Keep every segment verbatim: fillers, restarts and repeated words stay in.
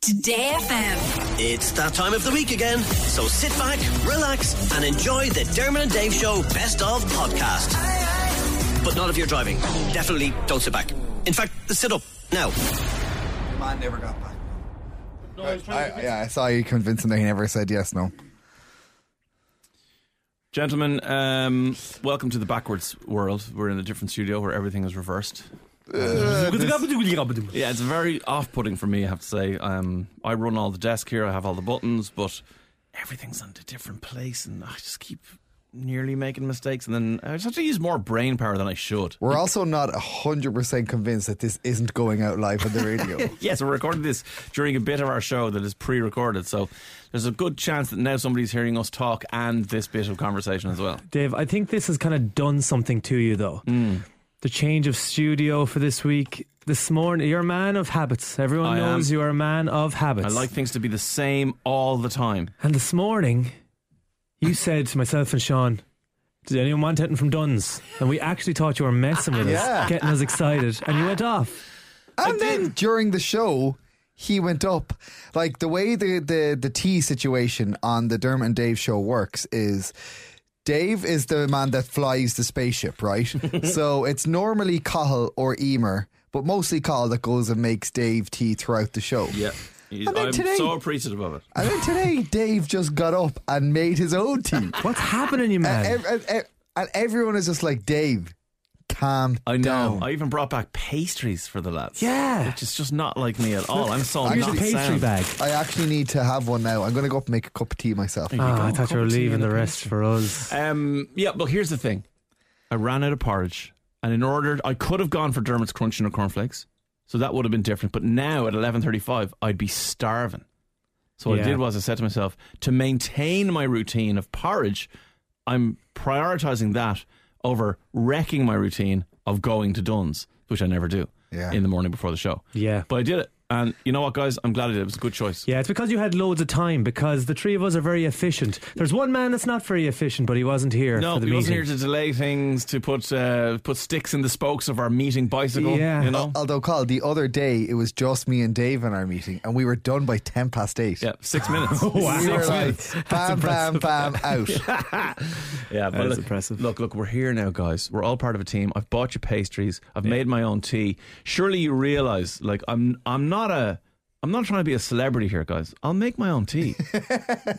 Today F M. It's that time of the week again, so sit back, relax, and enjoy the Dermot and Dave Show Best Of podcast. Aye, aye. But not if you're driving. Definitely don't sit back. In fact, sit up now. Mine never got back. No, I was trying I, to yeah, I saw you convincing that he never said yes, no. Gentlemen, um, welcome to the backwards world. We're in a different studio where everything is reversed. Uh, yeah, it's very off-putting for me, I have to say. Um, I run all the desk here, I have all the buttons, but everything's in a different place, and I just keep nearly making mistakes, and then I just have to use more brain power than I should. We're also not one hundred percent convinced that this isn't going out live on the radio. Yes, yeah, so we're recording this during a bit of our show that is pre-recorded, so there's a good chance that now somebody's hearing us talk and this bit of conversation as well. Dave, I think this has kind of done something to you, though. Mm. The change of studio for this week. This morning, you're a man of habits. Everyone I knows am. You are a man of habits. I like things to be the same all the time. And this morning, you said to myself and Sean, "Does anyone want anything from Dunn's?" And we actually thought you were messing with us, yeah. getting us excited. And you went off. And I then did. During the show, he went up. Like the way the, the, the tea situation on the Dermot and Dave Show works is, Dave is the man that flies the spaceship, right? So it's normally Cathal or Emer, but mostly Cathal that goes and makes Dave tea throughout the show. Yeah. I'm today, so appreciative of it. And then today, Dave just got up and made his own tea. What's happening, you man? And, ev- ev- and everyone is just like, Dave, calm I know. Down. I even brought back pastries for the lads. Yeah. Which is just not like me at all. I'm so I not pastry sound. Bag. I actually need to have one now. I'm going to go up and make a cup of tea myself. Oh, I thought you were leaving the rest for us. Um, yeah, but here's the thing. I ran out of porridge, and in order, I could have gone for Dermot's Crunching or Cornflakes, so that would have been different. But now at eleven thirty-five, I'd be starving. So what yeah. I did was I said to myself, to maintain my routine of porridge, I'm prioritising that over wrecking my routine of going to Dunn's, which I never do yeah. in the morning before the show. Yeah. But I did it. And you know what, guys? I'm glad I did. It was a good choice. Yeah, it's because you had loads of time, because the three of us are very efficient. There's one man that's not very efficient, but he wasn't here no, for the meeting. No, he wasn't here to delay things, to put uh, put sticks in the spokes of our meeting bicycle. Yeah. You know? Although, Carl, the other day, it was just me and Dave in our meeting, and we were done by ten past eight. Yeah, six minutes. Oh, wow. We were like, bam, bam, bam, out. Yeah, but that is impressive. Look, look, we're here now, guys. We're all part of a team. I've bought you pastries. I've yeah. made my own tea. Surely you realise, like, I'm, I'm not... Not a, I'm not trying to be a celebrity here, guys. I'll make my own tea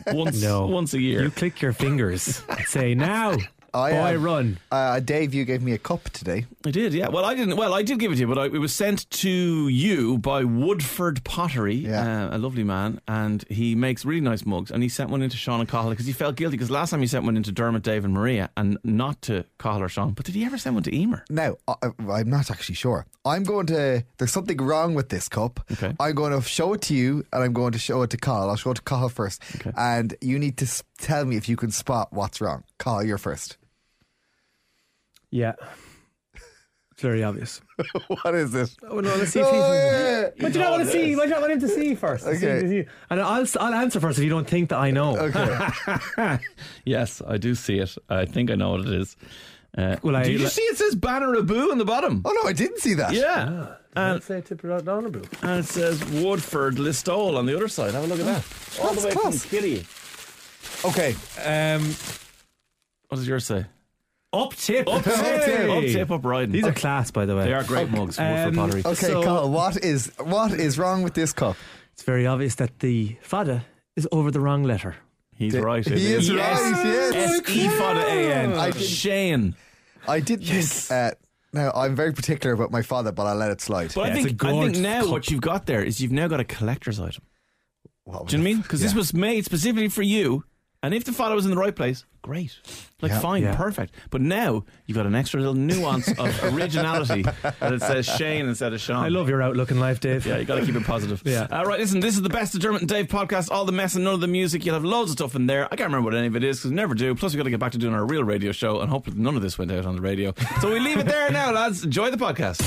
once, no. once a year. You click your fingers and say, now, I, boy, um, run. Uh, Dave, you gave me a cup today. I did, yeah. Well, I didn't. Well, I did give it to you, but I, it was sent to you by Woodford Pottery, yeah. uh, a lovely man, and he makes really nice mugs, and he sent one into Sean and Cathal because he felt guilty, because last time he sent one into Dermot, Dave and Maria, and not to Cathal or Sean. But did he ever send one to Emer? No, I, I'm not actually sure. I'm going to, there's something wrong with this cup. Okay. I'm going to show it to you, and I'm going to show it to Cathal. I'll show it to Cathal first. Okay. And you need to sp- tell me if you can spot what's wrong. Cathal, you're first. Yeah. It's very obvious. What is it? Oh, no, let's see. Oh, yeah. But you, you don't want to see. Why do you not want him to see first? Okay. See, see. And I'll, I'll answer first if you don't think that I know. Okay. Yes, I do see it. I think I know what it is. Uh, well, I, did you l- see it says Banneraboo on the bottom? Oh, no, I didn't see that. Yeah. Oh, and it says Banneraboo. And it says Woodford Listowel on the other side. Have a look at that. Oh, all the way close. From Skitty. Okay. Um, what does yours say? Up tip, up tip, up tip, up tip, up riding. These okay. are class, by the way. They are great okay. mugs. Um, pottery. Okay, so, Carl, what is what is wrong with this cup? It's very obvious that the fada is over the wrong letter. He's the, right. He it is, is yes. right. Yes, S E fada A N. Shane. I did yes. think. Uh, now I'm very particular about my fada, but I let it slide. But yeah, I think I think now cup. What you've got there is you've now got a collector's item. What do you know what I mean? Because yeah. this was made specifically for you. And if the fada was in the right place, great. Like, yeah, fine, yeah. perfect. But now you've got an extra little nuance of originality that it says Shane instead of Sean. I love your outlook in life, Dave. Yeah, you got to keep it positive. Yeah. Uh, right, listen, this is the Best of Dermot and Dave podcast. All the mess and none of the music. You'll have loads of stuff in there. I can't remember what any of it is because we never do. Plus, we've got to get back to doing our real radio show, and hopefully none of this went out on the radio. So we leave it there now, lads. Enjoy the podcast.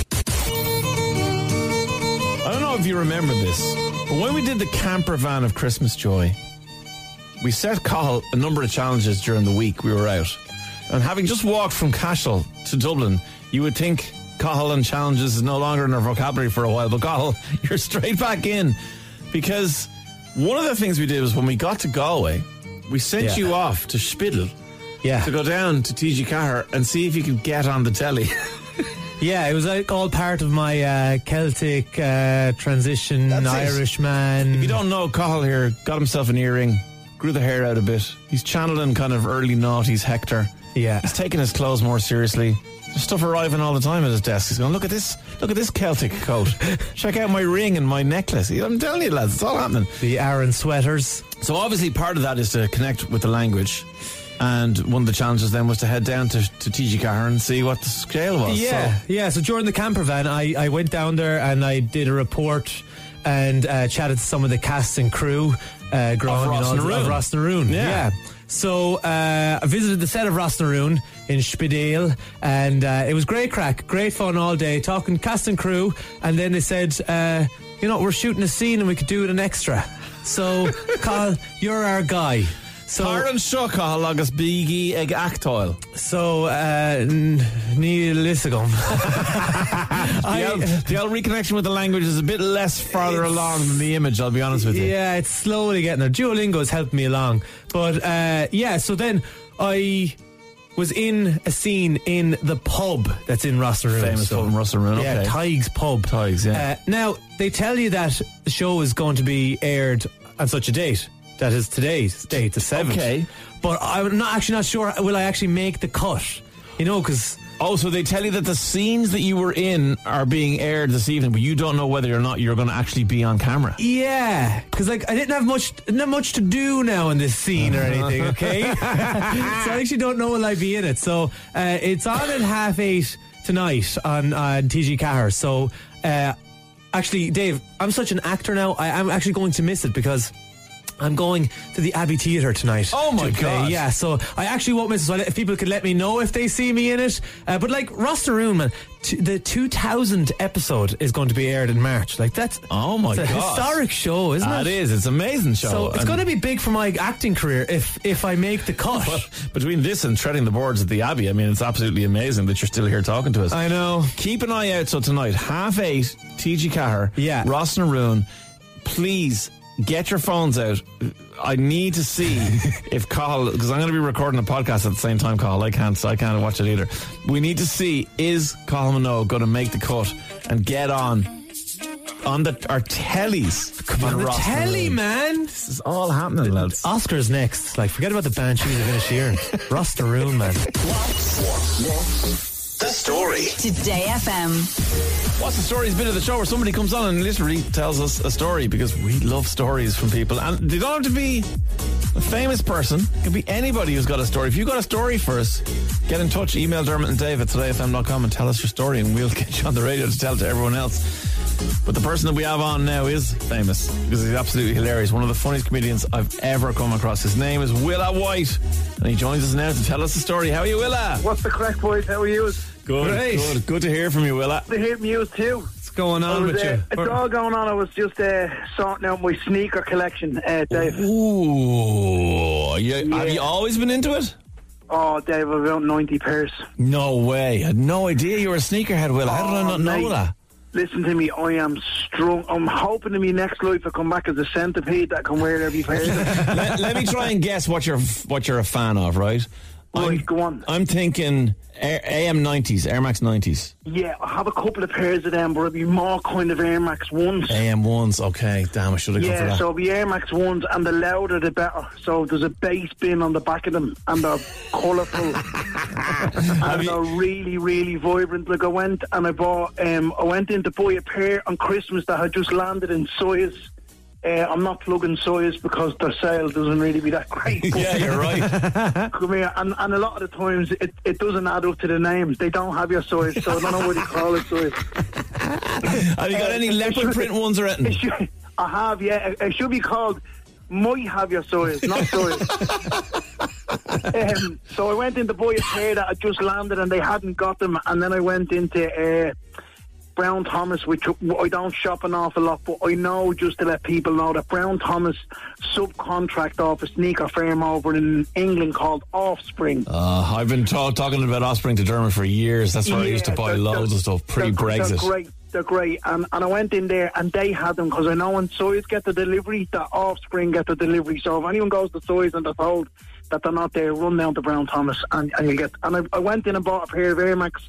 I don't know if you remember this, but when we did the camper van of Christmas Joy, we set Cathal a number of challenges during the week we were out. And having just walked from Cashel to Dublin, you would think Cathal and challenges is no longer in our vocabulary for a while. But Cathal, you're straight back in because one of the things we did was when we got to Galway, we sent yeah. you off to Spittle yeah. to go down to T G Cahir and see if you could get on the telly. Yeah, it was like all part of my uh, Celtic uh, transition. That's Irishman. It. If you don't know, Cahill here got himself an earring, grew the hair out a bit. He's channeling kind of early noughties Hector. Yeah. He's taking his clothes more seriously. There's stuff arriving all the time at his desk. He's going, look at this, look at this Celtic coat. Check out my ring and my necklace. I'm telling you, lads, it's all happening. The Aran sweaters. So obviously part of that is to connect with the language. And one of the challenges then was to head down to, to T G Cahir and see what the scale was. Yeah, so. yeah. So during the camper van, I, I went down there and I did a report and uh, chatted to some of the cast and crew. Uh, Graham, of Ros na Rún. Yeah. yeah. So uh, I visited the set of Ros na Rún in Spittal, and uh, it was great crack, great fun all day, talking cast and crew. And then they said, uh, you know, we're shooting a scene and we could do it an extra. So, Carl, you're our guy. So, so uh, ní lisigum. the, the old reconnection with the language is a bit less farther along than the image, I'll be honest with you. Yeah, it's slowly getting there. Duolingo's helped me along. But uh, yeah, so then I was in a scene in the pub that's in Ros na Rún. Famous so. pub in Ros na Rún, okay. Yeah, Tigh's pub. Tigh's, yeah. Uh, now, they tell you that the show is going to be aired on such a date. That is today's date, the seventh. Okay. But I'm not actually not sure, will I actually make the cut? You know, because... Oh, so they tell you that the scenes that you were in are being aired this evening, but you don't know whether or not you're going to actually be on camera. Yeah, because like, I didn't have much didn't have much to do now in this scene or anything, okay? So I actually don't know will I be in it. So uh, it's on at half eight tonight on uh, T G Cahir. So uh, actually, Dave, I'm such an actor now, I, I'm actually going to miss it because... I'm going to the Abbey Theatre tonight. Oh my to god! Yeah, so I actually won't miss it. So if people could let me know if they see me in it, uh, but like Ros na Rún, man, t- the two thousand episode is going to be aired in March. Like that's oh my god, a historic show, isn't that it? It is. It's an amazing show. So it's and going to be big for my acting career if if I make the cut. Well, between this and treading the boards at the Abbey, I mean, it's absolutely amazing that you're still here talking to us. I know. Keep an eye out. So tonight, half eight, T G Cahir, yeah, Ros na Rún. Please. Get your phones out. I need to see if Cahill, because I'm going to be recording a podcast at the same time, Cahill. I can't, so I can't watch it either. We need to see, is Cahill Minogue going to make the cut and get on on the our tellies? Come on, on the Ross telly, man. This is all happening, the, lads. Oscar's next. Like, forget about the Banshees of Inisherin. Ros na Rún, man. What's next? The story. Today F M. What's the story's bit of the show where somebody comes on and literally tells us a story, because we love stories from people, and they don't have to be a famous person. It can be anybody who's got a story. If you've got a story for us, get in touch. Email Dermot and Dave at today f m dot com and tell us your story, and we'll get you on the radio to tell to everyone else. But the person that we have on now is famous because he's absolutely hilarious. One of the funniest comedians I've ever come across. His name is Willa White, and he joins us now to tell us the story. How are you, Willa? What's the crack, boys? How are you? Good, Great. good, good to hear from you, Willa. Good to hear from you too. What's going on was, with uh, you? It's all going on. I was just uh, sorting out my sneaker collection, uh, Dave. Ooh, you, yeah. Have you always been into it? Oh, Dave, I've about ninety pairs. No way! I had no idea you were a sneakerhead, Willa. How did I not know mate. that? Listen to me, I am strong. I'm hoping in my next life I come back as a centipede that can wear every pair. let, let me try and guess what you're what you're a fan of, right? Right, I'm, go on. I'm thinking A M nineties, Air Max nineties. Yeah, I have a couple of pairs of them, but it'll be more kind of Air Max ones. A M ones, okay. Damn, I should have yeah, gone for that. Yeah, so it'll be Air Max ones, and the louder the better. So there's a bass bin on the back of them, and they're colourful. And you... they're really, really vibrant. Like, I went and I bought, um, I went in to buy a pair on Christmas that had just landed in Soyuz. Uh, I'm not plugging Soyuz because their sale doesn't really be that great. Yeah, you're right. Come here, and, and a lot of the times it, it doesn't add up to the names. They don't have your Soyuz, so I don't know what you call it, Soyuz. Have you got uh, any leopard should, print ones or anything? I have, yeah. It, it should be called Might Have Your Soyuz, not Soyuz. um, so I went into buy a pair that had just landed and they hadn't got them, and then I went into... Uh, Brown Thomas, which I don't shop an awful lot, but I know just to let people know that Brown Thomas subcontract off a sneaker firm over in England called Offspring. Uh, I've been t- talking about Offspring to Dermot for years. That's where yeah, I used to buy loads of stuff pre-Brexit. They're great. They're great. And, and I went in there and they had them, because I know when Soyuz get the delivery, the Offspring get the delivery. So if anyone goes to Soyuz and they're told that they're not there, run down to Brown Thomas and, and you get... And I, I went in and bought a pair of Air Max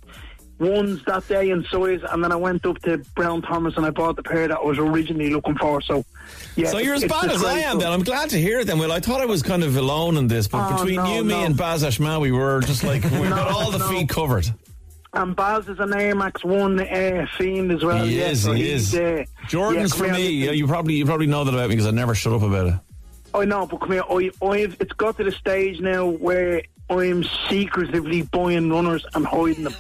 ones that day in Soyuz, and then I went up to Brown Thomas and I bought the pair that I was originally looking for. So, yeah. So you're as bad as I am, then. I'm glad to hear it, then. Well, I thought I was kind of alone in this, but oh, between no, you, me, no. and Baz Ashman, we were just like, we no, got all the no. feet covered. And Baz is an Air Max One uh, fiend as well. He yeah, is, so he is. Uh, Jordan's yeah, for me. You probably, you probably know that about me because I never shut up about it. I know, but come here. I, I've. It's got to the stage now where I'm secretively buying runners and hiding them.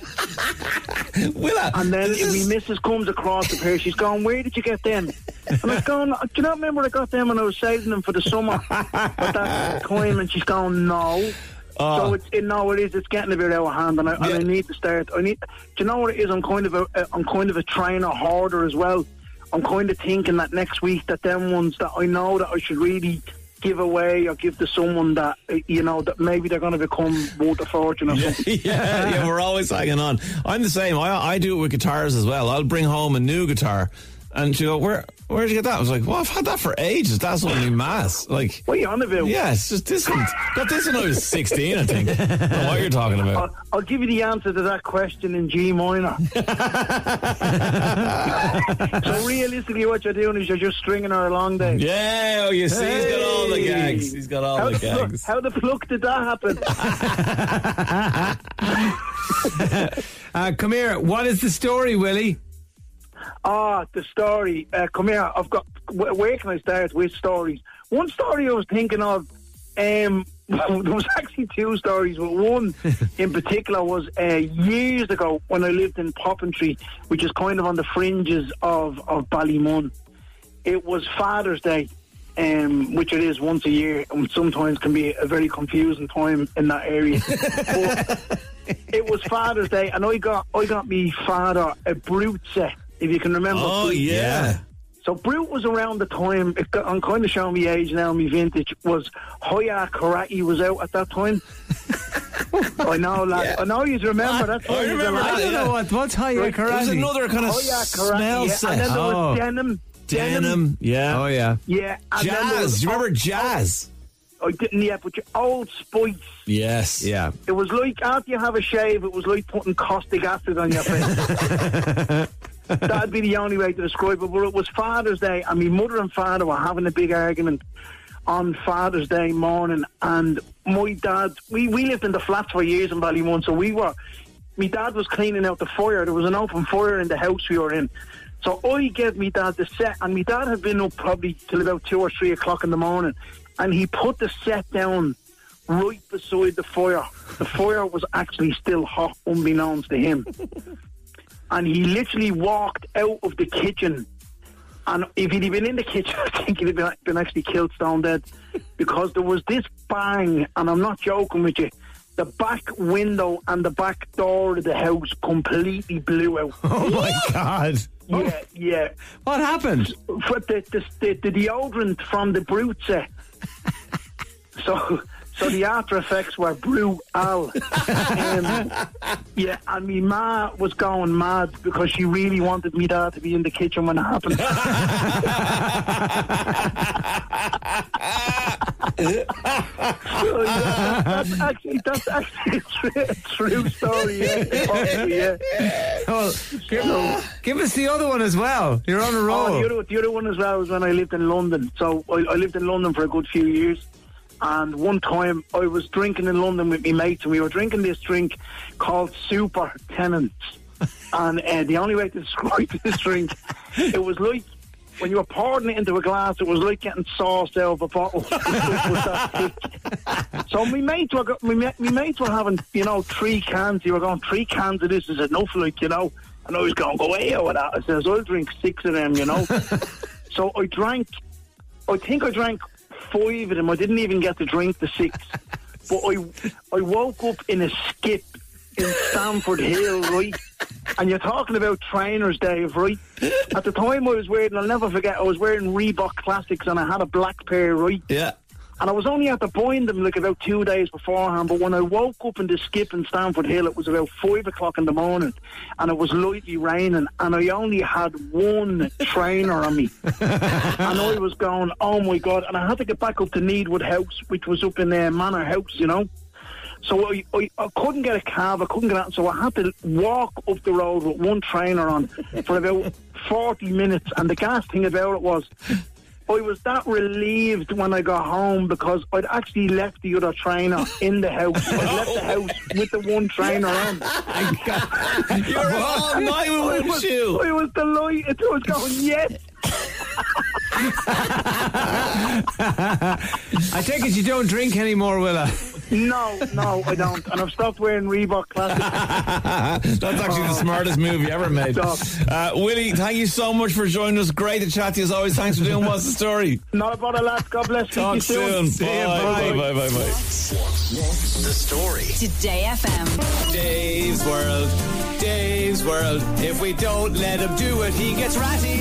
Will I? And then is... my missus comes across the pair, she's going, where did you get them? And I've gone, do you not remember I got them and I was saving them for the summer at that time? And she's going, no. Uh, so it's, it, no, it is. It's getting a bit out of hand, and I, yeah. and I need to start. I need. Do you know what it is? I'm kind of a, I'm kind of a trainer hoarder as well. I'm kind of thinking that next week that them ones that I know that I should really give away or give to someone that, you know, that maybe they're going to become worth a fortune or something. yeah, yeah, we're always hanging on. I'm the same. I, I do it with guitars as well. I'll bring home a new guitar. And she go, where where did you get that? I was like, well, I've had that for ages. That's only mass. Like, what are you on about? Yeah, it's just this one. Got this when I was sixteen, I think. I don't know what you're talking about. I'll, I'll give you the answer to that question in G minor. So realistically, what you're doing is you're just stringing her along there. Yeah, oh, you see, hey. He's got all the gags. He's got all how the, the gags. Pluck, how the pluck did that happen? uh, come here. What is the story, Willie? Ah, the story. Uh, come here. I've got. Where can I start with stories? One story I was thinking of. Um, well, there was actually two stories, but one in particular was uh, years ago when I lived in Poppentry, which is kind of on the fringes of of Ballymun. It was Father's Day, um, which it is once a year, and sometimes can be a very confusing time in that area. But it was Father's Day, and I got I got me father a Brute set. If you can remember. Oh, Brute. Yeah. So Brute was around the time, it got, I'm kind of showing my age now, my vintage, was Hoya Karate was out at that time. I know, lad. Yeah. I know you remember. That's I remember. I don't know what, what's Hoya right. Karate? There's another kind of Hoya Karate, smell yeah. set. And then there was oh. Denim. Denim. Denim, yeah. Oh, yeah. Yeah. And jazz. Then was, do you remember oh, Jazz? I didn't yet, but your Old Spice. Yes. Yeah. It was like, after you have a shave, it was like putting caustic acid on your face. That'd be the only way to describe it. But it was Father's Day, and my mother and father were having a big argument on Father's Day morning. And my dad, we, we lived in the flats for years in Ballymun, so we were, my dad was cleaning out the fire. There was an open fire in the house we were in. So I gave my dad the set, and my dad had been up probably till about two or three o'clock in the morning, and he put the set down right beside the fire. The fire was actually still hot, unbeknownst to him. And he literally walked out of the kitchen. And if he'd been in the kitchen, I think he'd have been actually killed stone dead. Because there was this bang, and I'm not joking with you, the back window and the back door of the house completely blew out. Oh, my God. Yeah, yeah. What happened? For the, the, the, the deodorant from the Brute set. So... So the after effects were brutal. um, yeah, and me ma was going mad because she really wanted me dad to be in the kitchen when it happened. So, yeah, that's actually that's actually a true, a true story. Yeah, probably, yeah. Well, give, so, give us the other one as well. You're on a roll. Oh, the, other, the other one as well was when I lived in London. So I, I lived in London for a good few years. And one time I was drinking in London with my mates, and we were drinking this drink called Super Tenants. And uh, the only way to describe this drink, it was like when you were pouring it into a glass, it was like getting sauced out of a bottle. So my mates were my mates were having, you know, three cans. They were going, three cans of this is enough, like, you know. And I was going, go away out with that. I says, I'll drink six of them, you know. So I drank, I think I drank... five of them. I didn't even get to drink the six. But I I woke up in a skip in Stamford Hill, right? And you're talking about trainers, Dave, right? At the time I was wearing, I'll never forget, I was wearing Reebok Classics and I had a black pair, right? Yeah. And I was only at the buying them like about two days beforehand, but when I woke up in the skip in Stamford Hill, it was about five o'clock in the morning, and it was lightly raining, and I only had one trainer on me. And I was going, oh my God, and I had to get back up to Needwood House, which was up in uh, Manor House, you know. So I, I, I couldn't get a cab, I couldn't get out, so I had to walk up the road with one trainer on for about forty minutes, and the gas thing about it was... I was that relieved when I got home because I'd actually left the other trainer in the house. I left the house with the one trainer on. You're all mine, weren't you? I was delighted. I was going, yes. I take it you don't drink anymore, Willa? No, no, I don't. And I've stopped wearing Reebok Classics. That's actually the smartest move you ever made. Uh, Willie, thank you so much for joining us. Great to chat to you as always. Thanks for doing What's the Story? Not about a lot. God bless you. Talk soon. See you. Bye, bye, bye, bye. What's the Story? Today F M. Dave's World. Dave's World. If we don't let him do it, he gets ratty.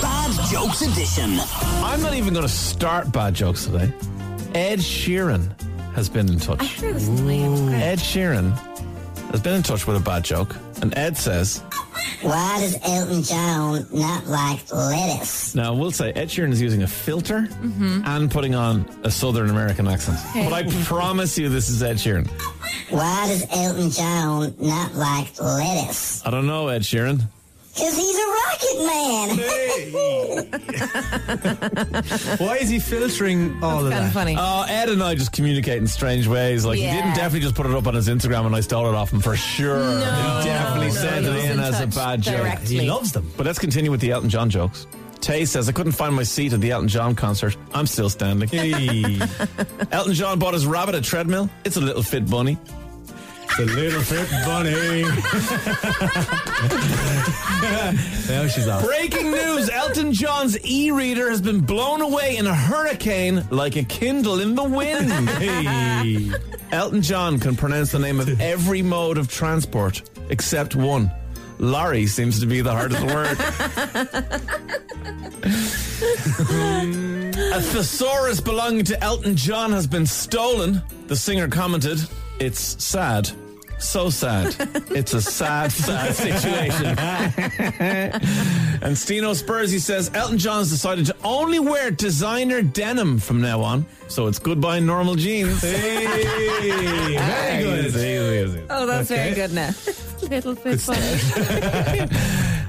Bad Jokes Edition. I'm not even going to start Bad Jokes today. Ed Sheeran has been in touch. I heard this name. Ed Sheeran has been in touch with a bad joke, and Ed says, why does Elton John not like lettuce? Now, we'll say Ed Sheeran is using a filter mm-hmm. and putting on a Southern American accent. Okay. But I promise you this is Ed Sheeran. Why does Elton John not like lettuce? I don't know, Ed Sheeran. Because he's a rocket man. Hey. Why is he filtering all That's of that? Funny. Oh, Ed and I just communicate in strange ways. Like, yeah. He didn't definitely just put it up on his Instagram and I stole it off him for sure. No, he definitely no, sent no, it in, in as a bad joke. He loves them. But let's continue with the Elton John jokes. Tay says, I couldn't find my seat at the Elton John concert. I'm still standing. Hey. Elton John bought his rabbit a treadmill. It's a little fit bunny. The little fit bunny. Now she's off. Breaking news, Elton John's e-reader has been blown away in a hurricane like a Kindle in the wind. Hey. Elton John can pronounce the name of every mode of transport except one. Lorry seems to be the hardest word. A thesaurus belonging to Elton John has been stolen, the singer commented. It's sad. So sad. It's a sad, sad situation. And Stino Spursy says, Elton John's decided to only wear designer denim from now on, so it's goodbye normal jeans. Hey, very good. Oh, that's okay. Very good now. Little bit funny.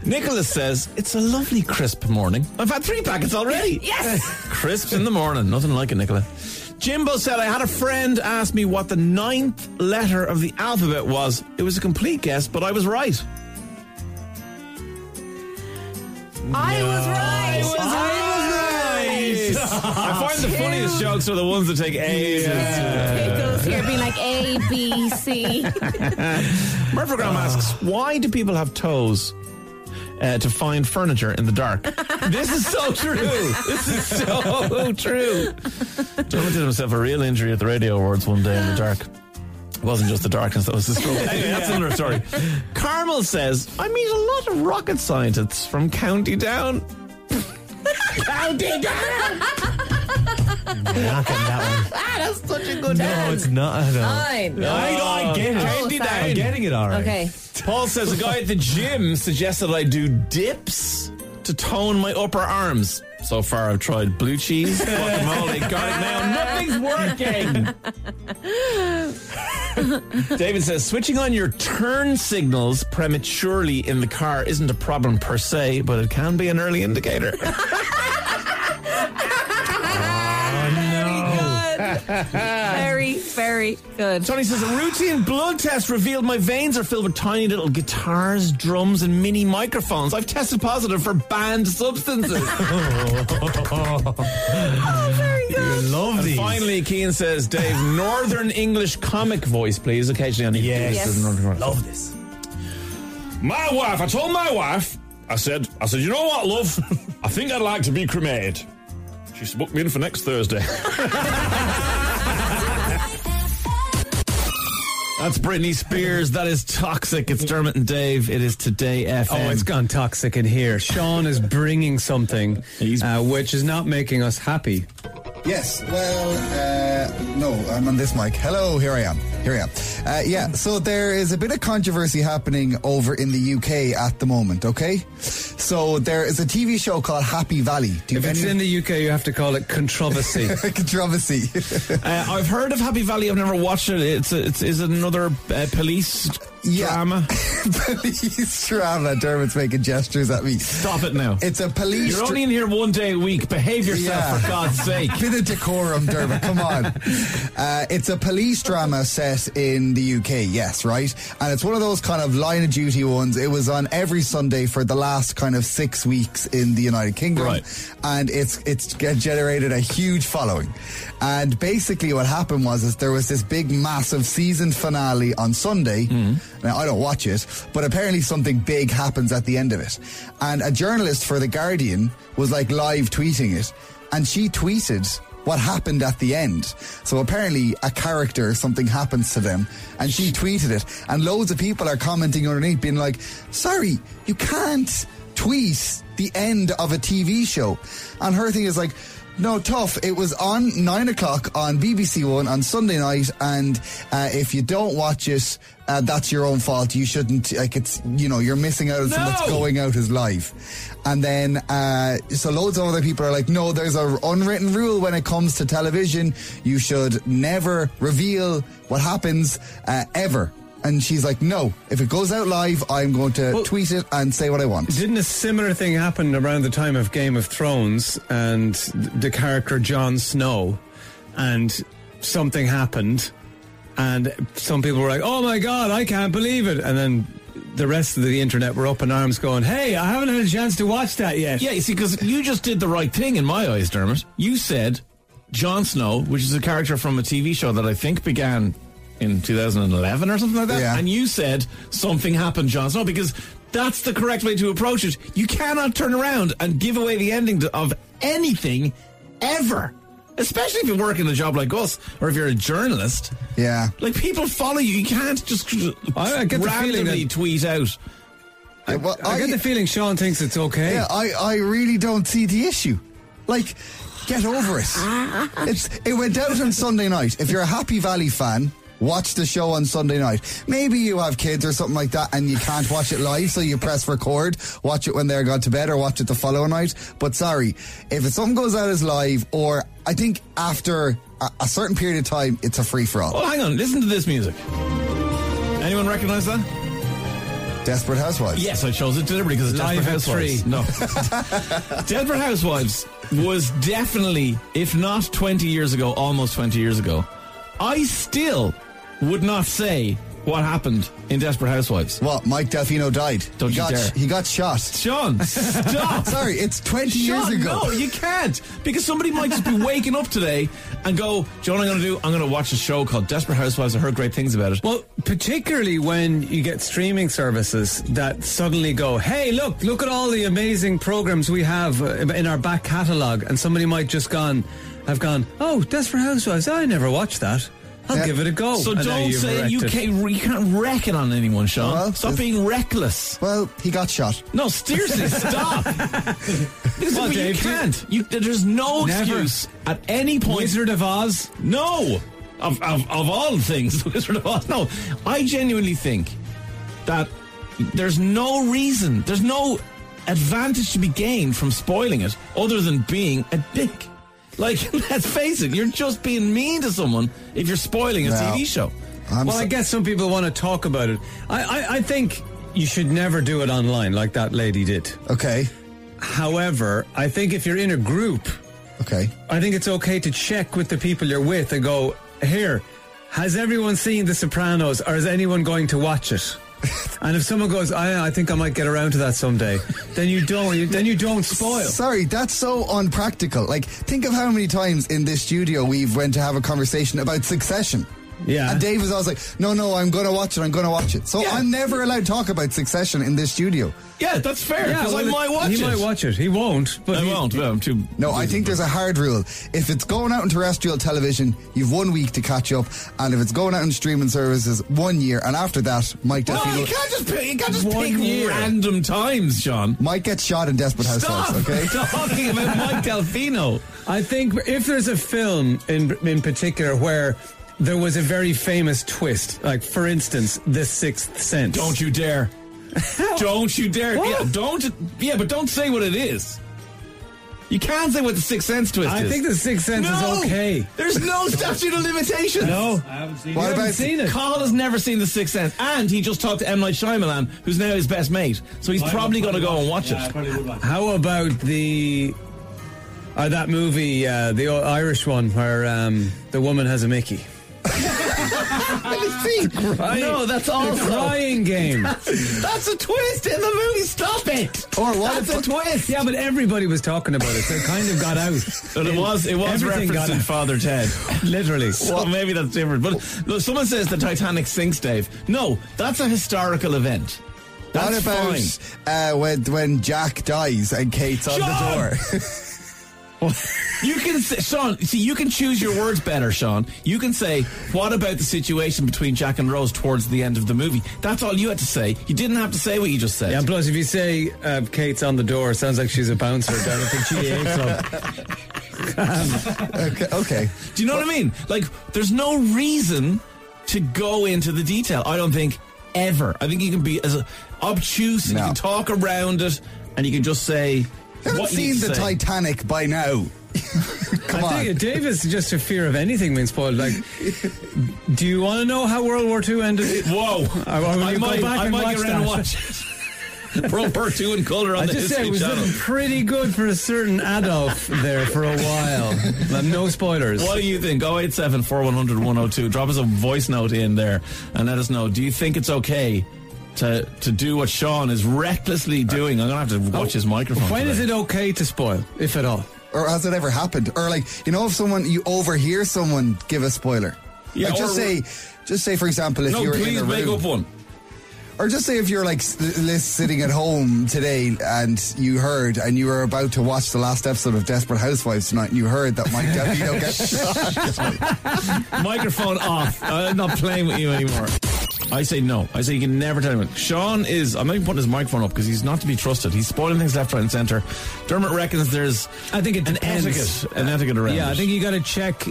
Nicholas says, it's a lovely crisp morning. I've had three packets already. Yes! Crisps in the morning. Nothing like it, Nicholas. Jimbo said, I had a friend ask me what the ninth letter of the alphabet was. It was a complete guess, but I was right. I no. was right. I was I right. Was right. I find the funniest jokes are the ones that take A's. Yeah. Pickles here being like A, B, C. Murphagram asks, why do people have toes? Uh, to find furniture in the dark. This is so true. This is so true. Dermot did himself a real injury at the Radio Awards one day in the dark. It wasn't just the darkness, that was the struggle. Anyway, that's another story. Carmel says, I meet a lot of rocket scientists from County Down. County Down! I'm knocking that one. Ah, that's such a good one. No, it's not at all. Fine. No, I, I get it. Oh, County Down. I'm getting it all right. Okay. Paul says, a guy at the gym suggested I do dips to tone my upper arms. So far, I've tried blue cheese, guacamole, garlic mayo. Nothing's working. David says, switching on your turn signals prematurely in the car isn't a problem per se, but it can be an early indicator. Very, very good. Tony says, a routine blood test revealed my veins are filled with tiny little guitars, drums, and mini microphones. I've tested positive for banned substances. Oh, very good. You love and these. Finally, Keane says, Dave, Northern English comic voice, please. Occasionally on the yes. yes. Love this. My wife, I told my wife, I said, I said, you know what, love? I think I'd like to be cremated. She's booked me in for next Thursday. That's Britney Spears. That is Toxic. It's Dermot and Dave. It is Today F M. Oh, it's gone toxic in here. Sean is bringing something uh, which is not making us happy. Yes, well, uh, no, I'm on this mic. Hello, here I am. Here I am. Uh, yeah, so there is a bit of controversy happening over in the U K at the moment, okay? So there is a T V show called Happy Valley. Do you if it's in the U K, you have to call it Controversy. Controversy. uh, I've heard of Happy Valley. I've never watched it. It's, a, it's is it another uh, police... Yeah. Drama. Police drama. Dermot's making gestures at me. Stop it now. It's a police... You're only in here one day a week. Behave yourself, yeah. For God's sake. Bit of decorum, Dermot. Come on. Uh, it's a police drama set in the U K, yes, right? And it's one of those kind of line of duty ones. It was on every Sunday for the last kind of six weeks in the United Kingdom. Right. And it's it's generated a huge following. And basically what happened was is there was this big, massive season finale on Sunday. Mm. Now, I don't watch it, but apparently something big happens at the end of it. And a journalist for The Guardian was like live tweeting it. And she tweeted what happened at the end. So apparently a character, something happens to them. And she tweeted it. And loads of people are commenting underneath being like, sorry, you can't tweet the end of a T V show. And her thing is like, no, tough. It was on nine o'clock on B B C One on Sunday night. And uh, if you don't watch it, Uh, that's your own fault. You shouldn't, like, it's, you know, you're missing out on no! what's going out is live. And then uh, so loads of other people are like, no, there's an unwritten rule when it comes to television. You should never reveal what happens uh, ever. And she's like, no, if it goes out live, I'm going to well, tweet it and say what I want. Didn't a similar thing happen around the time of Game of Thrones and the character Jon Snow, and something happened? And some people were like, oh my God, I can't believe it. And then the rest of the internet were up in arms going, hey, I haven't had a chance to watch that yet. Yeah, you see, because you just did the right thing in my eyes, Dermot. You said Jon Snow, which is a character from a T V show that I think began in two thousand eleven or something like that. Yeah. And you said something happened, Jon Snow, because that's the correct way to approach it. You cannot turn around and give away the ending of anything ever. Especially if you work in a job like us, or if you're a journalist. Yeah. Like, people follow you. You can't just I get randomly that, tweet out. I, well, I, I get the feeling Sean thinks it's okay. Yeah, I, I really don't see the issue. Like, get over it. It's It went out on Sunday night. If you're a Happy Valley fan, watch the show on Sunday night. Maybe you have kids or something like that and you can't watch it live, so you press record, watch it when they're gone to bed, or watch it the following night. But sorry, if something goes out as live, or I think after a, a certain period of time, it's a free-for-all. Oh, hang on. Listen to this music. Anyone recognise that? Desperate Housewives. Yes, I chose it deliberately because it's Desperate Housewives. No. Desperate Housewives was definitely, if not twenty years ago, almost twenty years ago, I still... would not say what happened in Desperate Housewives. Well, Mike Delfino died. Don't he you got, dare. He got shot. Sean, stop. Sorry, it's twenty Sean, years ago. No, you can't. Because somebody might just be waking up today and go, do you know what I'm going to do? I'm going to watch a show called Desperate Housewives. I heard great things about it. Well, particularly when you get streaming services that suddenly go, hey, look, look at all the amazing programs we have in our back catalogue. And somebody might just gone, have gone, oh, Desperate Housewives, I never watched that. I'll yeah. give it a go. So and don't say you can't, you can't wreck it on anyone, Sean. Well, stop being reckless. Well, he got shot. No, seriously, stop. Because well, Dave, you can't. You, there's no never. excuse at any point. Wizard of Oz? No. Of, of, of all things, Wizard of Oz. No, I genuinely think that there's no reason, there's no advantage to be gained from spoiling it other than being a dick. Like, let's face it, you're just being mean to someone if you're spoiling a no, T V show. I'm well, so- I guess some people want to talk about it. I, I, I think you should never do it online like that lady did. Okay. However, I think if you're in a group, okay, I think it's okay to check with the people you're with and go, here, has everyone seen The Sopranos, or is anyone going to watch it? And if someone goes, I, I think I might get around to that someday, then you don't. You, then you don't spoil. Sorry, that's so unpractical. Like, think of how many times in this studio we've went to have a conversation about Succession. Yeah. And Dave was always like, no, no, I'm going to watch it, I'm going to watch it. So yeah. I'm never allowed to talk about Succession in this studio. Yeah, that's fair, because yeah, well, I might watch he it. He might watch it. He won't. But I he, won't. Well, I'm too no, I think there's a hard rule. If it's going out on terrestrial television, you've one week to catch up, and if it's going out on streaming services, one year, and after that, Mike Delfino... No, you can't just pick, you can't just pick year. random times, John. Mike gets shot in Desperate Housewives, okay? Stop talking about Mike Delfino. I think if there's a film in in particular where... there was a very famous twist. Like, for instance, The Sixth Sense. Don't you dare. Don't you dare. Yeah, don't. Yeah, but don't say what it is. You can't say what The Sixth Sense twist I is. I think The Sixth Sense no! is okay. There's no statute of limitations. No. I haven't seen, what it. About haven't seen it. Carl has never seen The Sixth Sense. And he just talked to M. Night Shyamalan, who's now his best mate. So he's I probably going to go watch. and watch yeah, it. I probably would watch. How about the... Uh, that movie, uh, the Irish one, where um, the woman has a Mickey. Crying. No, that's all the crying game. That's, that's a twist in the movie. Stop it. Or what? That's a, a twist. Yeah, but everybody was talking about it, so it kind of got out. But it was it was referencing Father Ted, literally. So, well, maybe that's different. But look, someone says the Titanic sinks, Dave. No, that's a historical event. That's what about uh, when when Jack dies and Kate's John! on the door? You can say, Sean, see, you can choose your words better, Sean. You can say, what about the situation between Jack and Rose towards the end of the movie? That's all you had to say. You didn't have to say what you just said. Yeah, and plus, if you say uh, Kate's on the door, it sounds like she's a bouncer down at the G A A club. um, okay, okay. Do you know what, what I mean? Like, there's no reason to go into the detail, I don't think, ever. I think you can be as obtuse and no. you can talk around it, and you can just say... You haven't seen the say? Titanic by now. Come I on. think Dave is just a fear of anything being spoiled. Like, do you want to know how World War Two ended? Whoa! I, I might, I might get around and watch it. World War Two and Color on I the History Channel. I just said it was looking pretty good for a certain Adolf there for a while. No spoilers. What do you think? oh eight seven, four one zero zero, one zero two. Drop us a voice note in there and let us know. Do you think it's okay to to do what Sean is recklessly doing? I'm going to have to watch oh, his microphone. When today. is it okay to spoil, if at all? Or has it ever happened? Or like, you know, if someone, you overhear someone give a spoiler. Yeah, like just say, just say, for example, if no, you're in a room. No, please make up one. Or just say if you're like sitting at home today and you heard and you were about to watch the last episode of Desperate Housewives tonight and you heard that Mike Delfino gets shot. Microphone off. I'm not playing with you anymore. I say no. I say you can never tell anyone. Sean is, I'm not even putting his microphone up because he's not to be trusted. He's spoiling things left, right and centre. Dermot reckons there's I think it an etiquette, an etiquette around Yeah, it. I think you got to check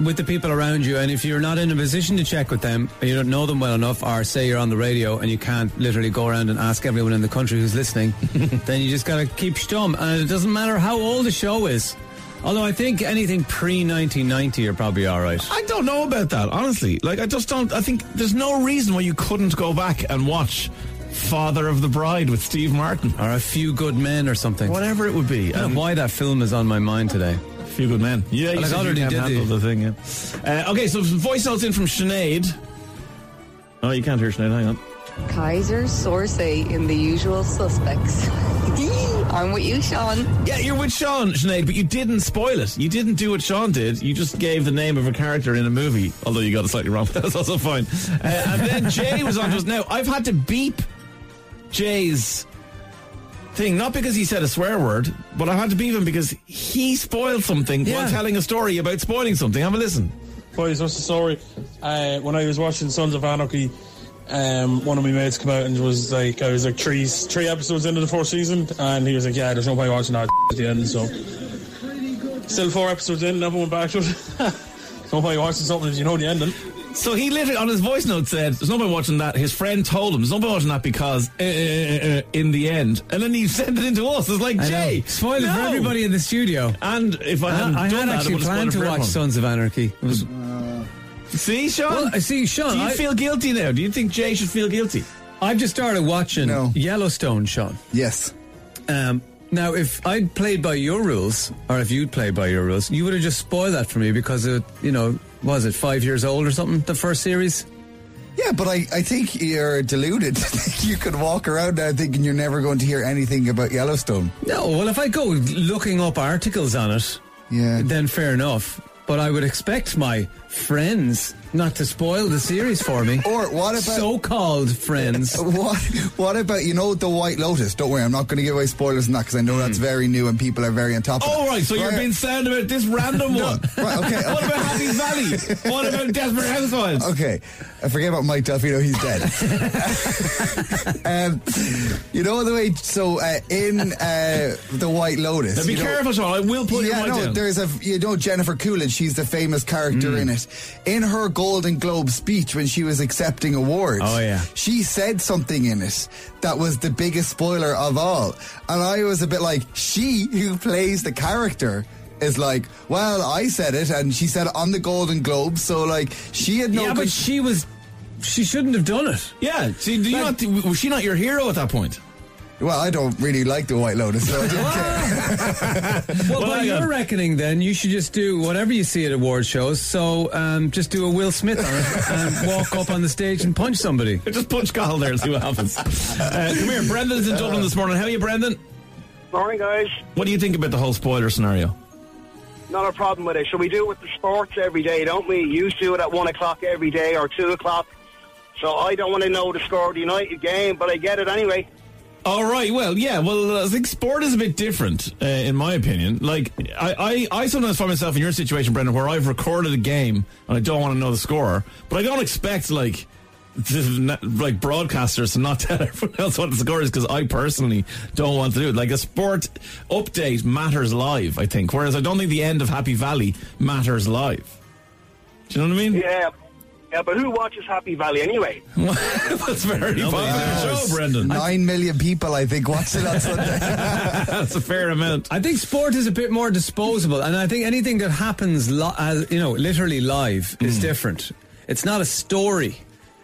with the people around you, and if you're not in a position to check with them and you don't know them well enough, or say you're on the radio and you can't literally go around and ask everyone in the country who's listening, then you just got to keep stum. And it doesn't matter how old the show is. Although I think anything pre nineteen ninety you're probably alright. I don't know about that, honestly. Like, I just don't, I think there's no reason why you couldn't go back and watch Father of the Bride with Steve Martin. Or A Few Good Men or something. Whatever it would be. I don't um, know why that film is on my mind today. A Few Good Men. Yeah, you, like already you can't did handle you. the thing, yeah. Uh, okay, so some voice notes in from Sinead. Oh, you can't hear Sinead, hang on. Kaiser, Sorsay, in the usual suspects. I'm with you, Sean. Yeah, you're with Sean, Sinead, but you didn't spoil it. You didn't do what Sean did. You just gave the name of a character in a movie, although you got it slightly wrong, but that was also fine. Uh, and then Jay was on just now. I've had to beep Jay's thing, not because he said a swear word, but I had to beep him because he spoiled something yeah. while telling a story about spoiling something. Have a listen. Boys, what's the story? Uh, when I was watching Sons of Anarchy, Um, one of my mates came out and was like, I was like three three episodes into the fourth season, and he was like, yeah, there's no point watching that at the end. So still four episodes in, never went back to it. No point watching something if you know the ending. So he literally on his voice note said, there's no point watching that. His friend told him, there's no point watching that because uh, uh, uh, in the end, and then he sent it into us. It's like, I Jay know. spoiler no. for everybody in the studio. And if I, I hadn't I done had that, actually I planned to watch everyone. Sons of Anarchy. It was. See, Sean? Well, I see, Sean. Do you I, feel guilty now? Do you think Jay should feel guilty? I've just started watching no. Yellowstone, Sean. Yes. Um, now, if I'd played by your rules, or if you'd played by your rules, you would have just spoiled that for me because, it, you know, was it five years old or something, the first series? Yeah, but I, I think you're deluded. You could walk around now thinking you're never going to hear anything about Yellowstone. No, well, if I go looking up articles on it, yeah, then fair enough. But I would expect my friends Not to spoil the series for me. Or what about so-called friends? What What about, you know, The White Lotus? Don't worry, I'm not going to give away spoilers on that because I know mm. that's very new and people are very on top of oh, it. Oh, right, so right. you're being sad about this random no. one. Right, okay. okay. What about Happy Valley? What about Desperate Housewives? Okay, I forget about Mike Delfino, he's dead. um, you know the way, so uh, in uh, The White Lotus... Now be careful, Sean, I will put yeah, your mic no, down. There's a, you know Jennifer Coolidge, she's the famous character mm. in it. In her Golden Globe speech when she was accepting awards. Oh yeah. She said something in it that was the biggest spoiler of all. And I was a bit like, she who plays the character is like, well, I said it and she said it on the Golden Globe, so like she had no Yeah, but she was she shouldn't have done it. Yeah. See, do you like, not was she not your hero at that point? Well, I don't really like The White Lotus, so I don't care. Well, well, by your reckoning, then, you should just do whatever you see at award shows, so um, just do a Will Smith on it and walk up on the stage and punch somebody. Just punch Carl there and see what happens. Uh, come here, Brendan's in Dublin this morning. How are you, Brendan? Morning, guys. What do you think about the whole spoiler scenario? Not a problem with it. So we do it with the sports every day, don't we? You do it at one o'clock every day or two o'clock. So I don't want to know the score of the United game, but I get it anyway. All right, well, yeah, well, I think sport is a bit different, uh, in my opinion. Like, I, I, I sometimes find myself in your situation, Brendan, where I've recorded a game and I don't want to know the scorer, but I don't expect, like, to, like broadcasters to not tell everyone else what the score is because I personally don't want to do it. Like, a sport update matters live, I think, whereas I don't think the end of Happy Valley matters live. Do you know what I mean? Yeah. Yeah, but who watches Happy Valley anyway? That's very no, popular uh, show, Brendan. Nine million people, I think, watched it on Sunday. That's a fair amount. I think sport is a bit more disposable, and I think anything that happens, li- as, you know, literally live mm. is different. It's not a story.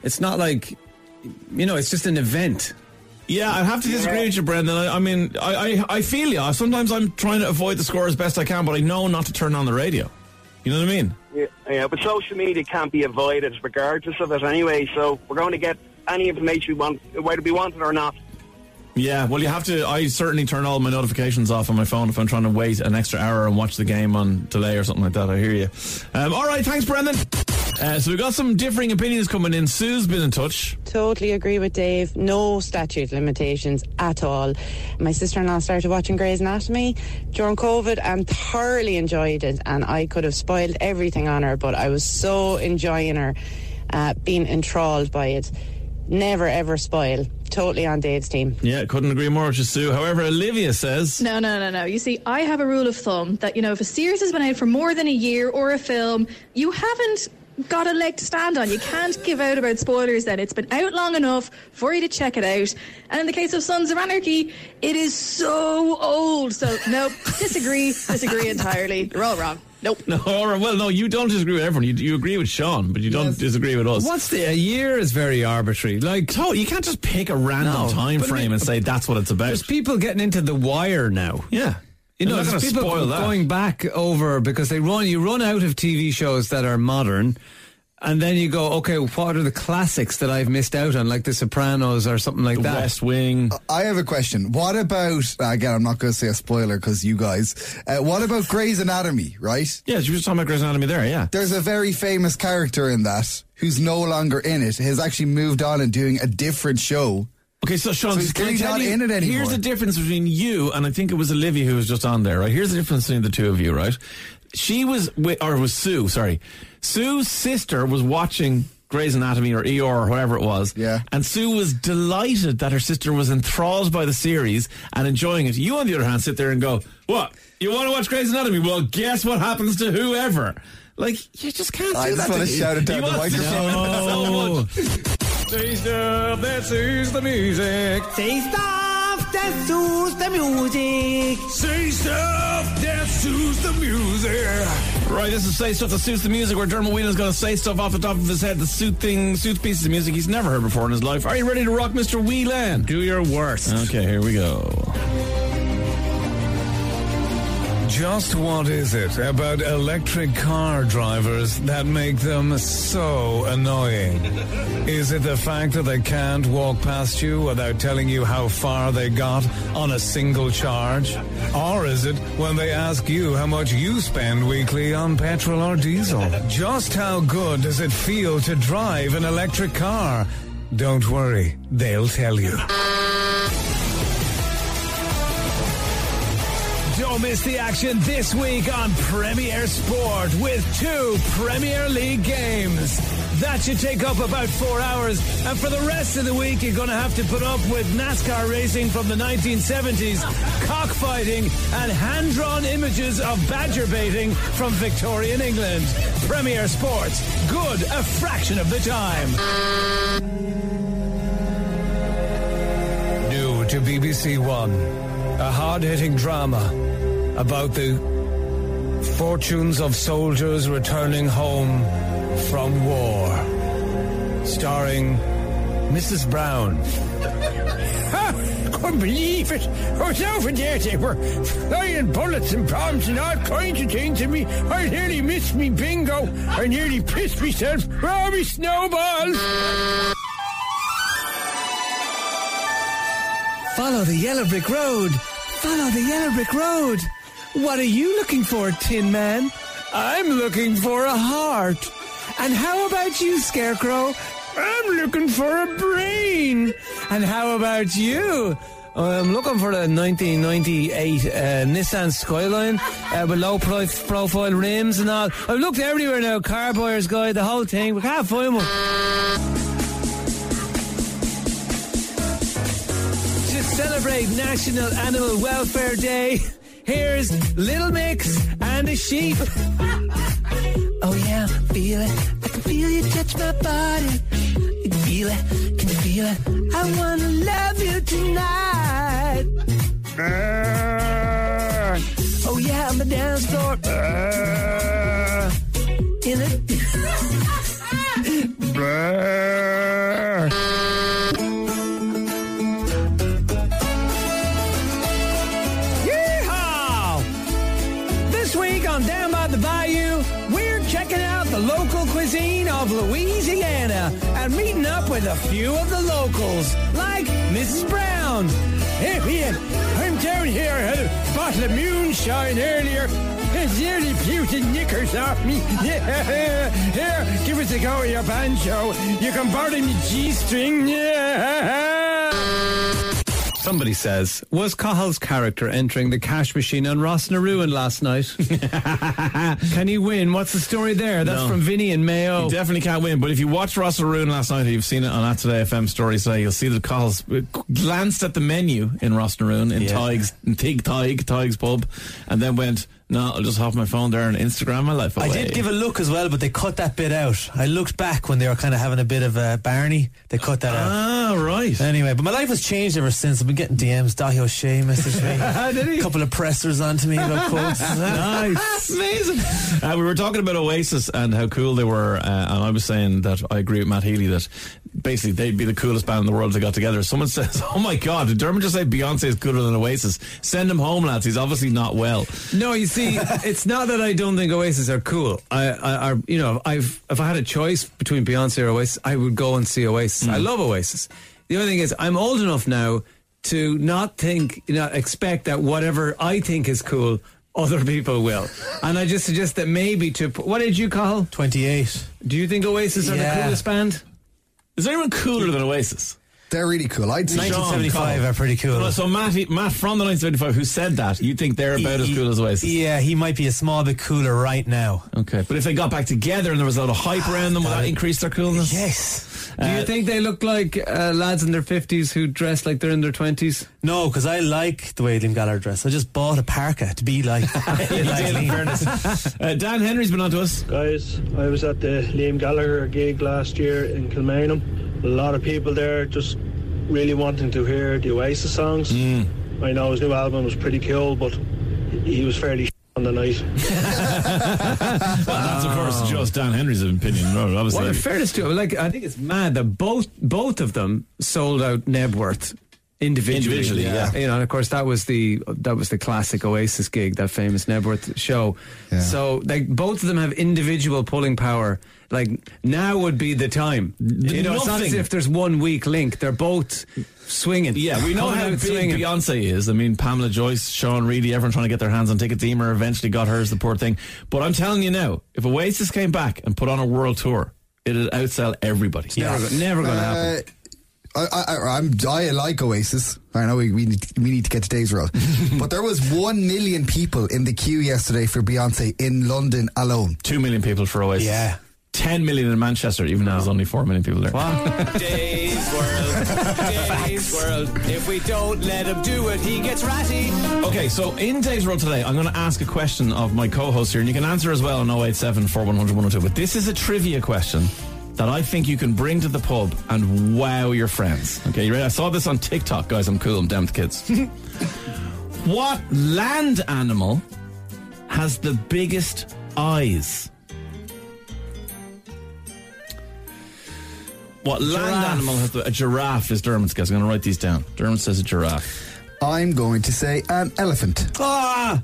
It's not like, you know, it's just an event. Yeah, I have to disagree with you, Brendan. I, I mean, I, I, I feel you. Sometimes I'm trying to avoid the score as best I can, but I know not to turn on the radio. You know what I mean? Yeah, yeah, but social media can't be avoided regardless of it anyway, so we're going to get any information we want, whether we want it or not. Yeah, well, you have to... I certainly turn all my notifications off on my phone if I'm trying to wait an extra hour and watch the game on delay or something like that. I hear you. Um, all right, thanks, Brendan. Uh, so we've got some differing opinions coming in. Sue's been in touch. Totally agree with Dave. No statute limitations at all. My sister-in-law started watching Grey's Anatomy during COVID and thoroughly enjoyed it, and I could have spoiled everything on her, but I was so enjoying her, uh, being enthralled by it. Never, ever spoil. Totally on Dave's team. Yeah, couldn't agree more with you, Sue. However, Olivia says... No, no, no, no. You see, I have a rule of thumb that, you know, if a series has been out for more than a year or a film, you haven't... got a leg to stand on. You can't give out about spoilers then. It's been out long enough for you to check it out. And in the case of Sons of Anarchy, it is so old. So, nope. Disagree. Disagree entirely. You're all wrong. Nope. No, all right. Well, no, you don't disagree with everyone. You, you agree with Sean, but you don't yes. disagree with us. What's the... A year is very arbitrary. Like, oh, you can't just pick a random no, time frame I mean, and say that's what it's about. There's people getting into The Wire now. Yeah. You know, there's people spoil that. Going back over because they run. You run out of T V shows that are modern, and then you go, okay, what are the classics that I've missed out on, like The Sopranos or something like the that? The West Wing. I have a question. What about again? I'm not going to say a spoiler because you guys. Uh, what about Grey's Anatomy? Right? Yeah, you were talking about Grey's Anatomy there. Yeah, there's a very famous character in that who's no longer in it. Has actually moved on and doing a different show. Okay, so Sean, so can I tell you, in it anymore? Here's the difference between you and I think it was Olivia who was just on there, right? Here's the difference between the two of you, right? She was, with, or it was Sue, sorry. Sue's sister was watching Grey's Anatomy or E R or whatever it was. Yeah. And Sue was delighted that her sister was enthralled by the series and enjoying it. You, on the other hand, sit there and go, what? You want to watch Grey's Anatomy? Well, guess what happens to whoever? Like, you just can't I do that. I just want to shout it down the microphone. No. Taste of the Suze the music. Taste of the Suze the music. Taste of the Suze the music. Right, this is Say Stuff That Suits the Music, where Dermot Whelan's going to say stuff off the top of his head that suit things, suits pieces of music he's never heard before in his life. Are you ready to rock, Mister Whelan? Do your worst. Okay, here we go. Just what is it about electric car drivers that make them so annoying? Is it the fact that they can't walk past you without telling you how far they got on a single charge? Or is it when they ask you how much you spend weekly on petrol or diesel? Just how good does it feel to drive an electric car? Don't worry, they'll tell you. Don't miss the action this week on Premier Sport with two Premier League games. That should take up about four hours. And for the rest of the week, you're going to have to put up with NASCAR racing from the nineteen seventies, cockfighting, and hand-drawn images of badger baiting from Victorian England. Premier Sports, good a fraction of the time. New to B B C One, a hard-hitting drama about the fortunes of soldiers returning home from war, starring Missus Brown. I couldn't believe it. I was over there, they were flying bullets and bombs and all kinds of things at me. I nearly missed me bingo. I nearly pissed myself. Oh, me snowballs. Follow the yellow brick road. Follow the yellow brick road. What are you looking for, Tin Man? I'm looking for a heart. And how about you, Scarecrow? I'm looking for a brain. And how about you? I'm looking for a nineteen ninety-eight uh, Nissan Skyline uh, with low prof- profile rims and all. I've looked everywhere now, Car Buyer's Guide, the whole thing. We can't find one. To celebrate National Animal Welfare Day, here's Little Mix and a sheep. Oh yeah, feel it. I can feel you touch my body. Feel it, can you feel it? I wanna love you tonight. Uh, oh yeah, on the dance floor. Uh, in it. Of Louisiana and meeting up with a few of the locals, like Missus Brown. Hey, Ian, I'm down here. I had a bottle of moonshine earlier. It's nearly pewed the knickers off me. Yeah. Here, give us a go with your banjo. You can borrow me G-string. Yeah. Somebody says, was Cahill's character entering the cash machine on Ros na Rún last night? Can he win? What's the story there? That's no. From Vinny and Mayo. He definitely can't win, but if you watched Ros na Rún last night, you've seen it on that Today F M story, so you'll see that Cahill's glanced at the menu in Ros na Rún, in yeah. Tigh's, in Tig Tig, Tigh's pub, and then went, no, I'll just hop my phone there and Instagram my life away. I did give a look as well, but they cut that bit out. I looked back when they were kind of having a bit of a Barney. They cut that ah, out. Ah, right. Anyway, but my life has changed ever since. I've been getting D Ms. Dahi O'Shea messaged me. Did he? A couple of pressers onto me about quotes. Nice. Amazing. Uh, we were talking about Oasis and how cool they were, uh, and I was saying that I agree with Matt Healy that basically they'd be the coolest band in the world if they got together. Someone says, oh my God, did Dermot just say Beyonce is cooler than Oasis? Send him home, lads. He's obviously not well. No, he's See, it's not that I don't think Oasis are cool. I, I, I, you know, I've if I had a choice between Beyonce or Oasis, I would go and see Oasis. Mm. I love Oasis. The only thing is, I'm old enough now to not think, you know, expect that whatever I think is cool, other people will. And I just suggest that maybe to what did you call twenty-eight? Do you think Oasis are yeah. the coolest band? Is anyone cooler than Oasis? They're really cool. I'd say nineteen seventy-five are pretty cool. So, so Matt, he, Matt from the nineteen seventy-five who said that, you think they're about he, as cool as Oasis? Yeah, he might be a small bit cooler right now. Okay, but if they got back together and there was a lot of hype around them, would that increase their coolness? Yes. Uh, Do you think they look like uh, lads in their fifties who dress like they're in their twenties? No, because I like the way Liam Gallagher dressed. I just bought a parka to be like. like in fairness. Uh, Dan Henry's been on to us. Guys, I was at the Liam Gallagher gig last year in Kilmainham. A lot of people there just really wanting to hear the Oasis songs. Mm. I know his new album was pretty cool, but he was fairly sh- on the night. Well, that's of course just Dan Henry's opinion. Obviously. Well, in fairness to him, like, I think it's mad that both both of them sold out Nebworth Individually, Individually yeah. yeah. You know, and of course that was the that was the classic Oasis gig, that famous Nebworth show. Yeah. So like both of them have individual pulling power. Like now would be the time. The you know, nothing. It's not as if there's one weak link. They're both swinging. Yeah, we know how big swinging. Beyonce is. I mean, Pamela Joyce, Sean Reedy, everyone trying to get their hands on tickets. Emer eventually got hers. The poor thing. But I'm telling you now, if Oasis came back and put on a world tour, it'd outsell everybody. It's yeah. never, never going to uh, happen. I, I, I'm, I like Oasis. I know we, we, need, we need to get to Dave's Road. But there was one million people in the queue yesterday for Beyonce in London alone. Two million people for Oasis. Yeah. Ten million in Manchester, even though there's only four million people there. Wow. Dave's World. Dave's World. If we don't let him do it, he gets ratty. Okay, so in Dave's World today, I'm going to ask a question of my co-host here, and you can answer as well on oh eight seven, four one hundred, one oh two. But this is a trivia question that I think you can bring to the pub and wow your friends. Okay, you ready? I saw this on TikTok, guys. I'm cool. I'm down with the kids. What land animal has the biggest eyes? What land giraffe. Animal has the... A giraffe is Dermot's guess. I'm going to write these down. Dermot says a giraffe. I'm going to say an elephant. Ah!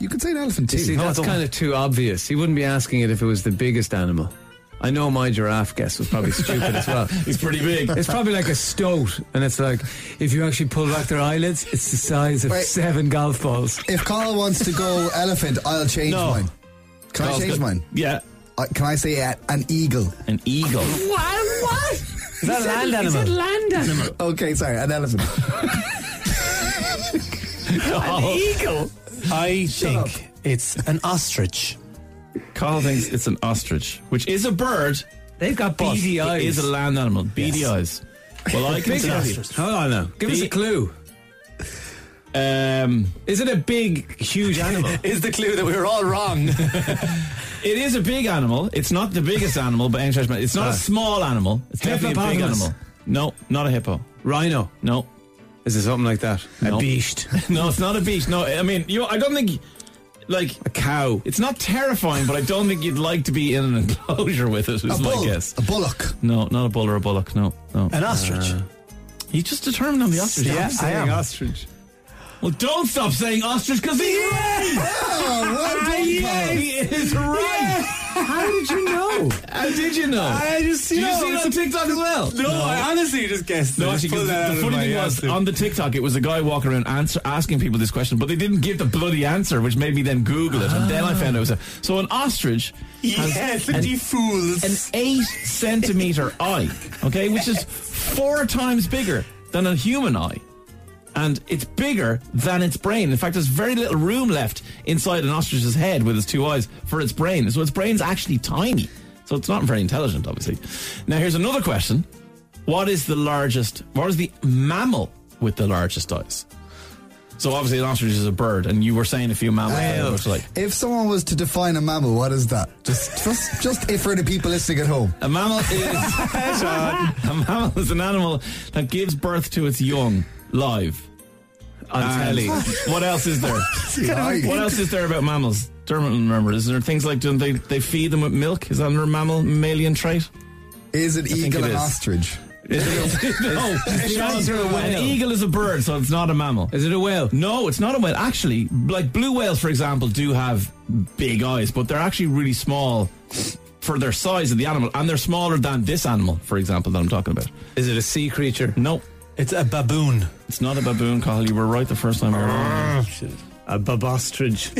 You could say an elephant too. You see, no, that's kind of too obvious. He wouldn't be asking it if it was the biggest animal. I know my giraffe guess was probably stupid as well. It's pretty big. It's probably like a stoat, and it's like if you actually pull back their eyelids, it's the size of Wait, seven golf balls. If Carl wants to go elephant, I'll change no. mine. Can Carl's I change good. Mine? Yeah. Uh, can I say uh, an eagle? An eagle. What? What? Is that a land animal? Is that land animal? Okay, sorry, an elephant. An eagle. I Shut think up. It's an ostrich. Carl thinks it's an ostrich, which is a bird. They've got beady eyes. It is a land animal. Beady yes. eyes. Well, I can tell you. Hold on now. Give Be- us a clue. Um, is it a big, huge animal? Is the clue that we were all wrong. It is a big animal. It's not the biggest animal, but it's not a small animal. It's definitely a big animal. No, not a hippo. Rhino. No. Is it something like that? No. A beast. No, it's not a beast. No, I mean, you. I don't think... Like a cow. It's not terrifying, but I don't think you'd like to be in an enclosure with it, is a my bull, guess. A bullock. No, not a bull or a bullock, no. no. An ostrich. Uh, you just determined on the ostrich. Yeah, I'm saying I am. Ostrich. Well, don't stop saying ostrich, because he's right! Oh, well done, yeah, he is right! Yeah. How did you know? How did you know? I just did you know, see it on TikTok as well? No, no, I honestly just guessed. No, actually, the, the funny thing was, on the TikTok, it was a guy walking around answer, asking people this question, but they didn't give the bloody answer, which made me then Google it, ah. and then I found out it was a... So an ostrich has yes, an, an eight-centimetre eye, okay, which is four times bigger than a human eye. And it's bigger than its brain. In fact, there's very little room left inside an ostrich's head with its two eyes for its brain. So its brain's actually tiny. So it's not very intelligent, obviously. Now, here's another question. What is the largest... What is the mammal with the largest eyes? So obviously an ostrich is a bird, and you were saying a few mammals. Um, like. If someone was to define a mammal, what is that? Just just, just if for the people listening at home. A mammal is... a mammal is an animal that gives birth to its young. Live on um, telly. What else is there? What else is there about mammals? Dermot will remember. Is there things like do they they feed them with milk? Is that a mammal mammalian trait? Is an eagle an ostrich? Is it a, no, is an, eagle a whale? An eagle is a bird, so it's not a mammal. Is it a whale? No, it's not a whale. Actually, like blue whales, for example, do have big eyes, but they're actually really small for their size of the animal, and they're smaller than this animal, for example, that I'm talking about. Is it a sea creature? No. It's a baboon. It's not a baboon, Carl. You were right the first time. A babostrich.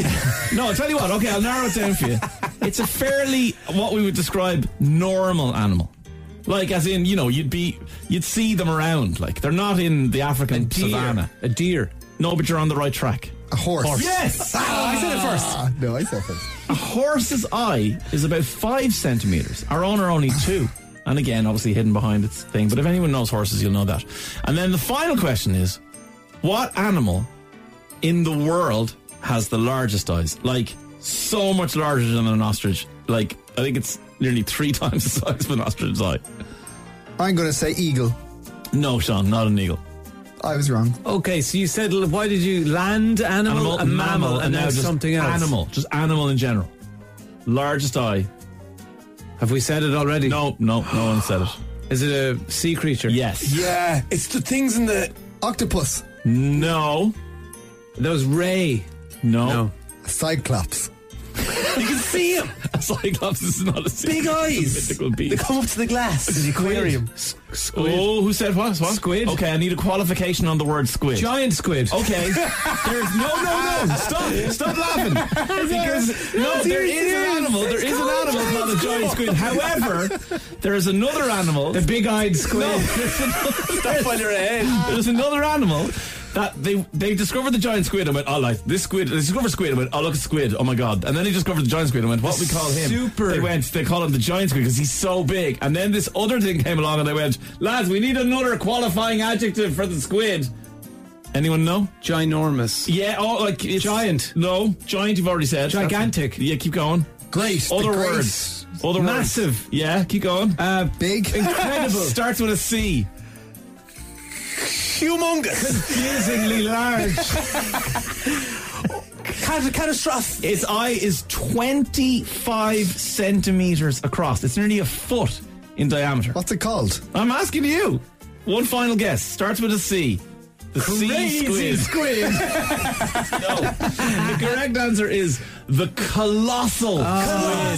No, I'll tell you what. Okay, I'll narrow it down for you. It's a fairly, what we would describe, normal animal. Like, as in, you know, you'd be, you'd see them around. Like, they're not in the African a savannah. A deer. No, but you're on the right track. A horse. horse. Yes! Ah, I said it first. No, I said it first. A horse's eye is about five centimetres. Our own are only two. And again, obviously hidden behind its thing. But if anyone knows horses, you'll know that. And then the final question is, what animal in the world has the largest eyes? Like, so much larger than an ostrich. Like, I think it's nearly three times the size of an ostrich's eye. I'm going to say eagle. No, Sean, not an eagle. I was wrong. Okay, so you said, why did you land animal, animal a mammal, mammal, and now just something else? Animal, just animal in general. Largest eye. Have we said it already? No, no, no one said it. Is it a sea creature? Yes. Yeah, it's the things in the Octopus. No. That was Ray. No. No. Cyclops. You can see him. A cyclops is not a big eyes. They come up to the glass. The aquarium. Squid. Oh, who said what? What? Squid. Okay, I need a qualification on the word squid. Giant squid. Okay. There's no, no, no. Stop. Stop laughing. Because no, there is an animal. There is an animal called a giant squid. However, there is another animal. The big-eyed squid. No, stop on your head. There's another animal. That they they discovered the giant squid and went, oh, like this squid. They discovered squid and went, oh, look at squid. Oh my god! And then they discovered the giant squid and went, what we call him? Super. They went, they call him the giant squid because he's so big. And then this other thing came along and they went, lads, we need another qualifying adjective for the squid. Anyone know? Ginormous. Yeah. Oh, like it's, giant. No, giant. You've already said gigantic. Yeah, keep going. Great. Other words. Other massive. Words. Yeah, keep going. Uh, big. Incredible. Starts with a C. Humongous. Confusingly large. Cat- catastrophic. Its eye is twenty-five centimetres across. It's nearly a foot in diameter. What's it called? I'm asking you. One final guess. Starts with a C. The Crazy sea squid. squid. No. The correct answer is the colossal oh.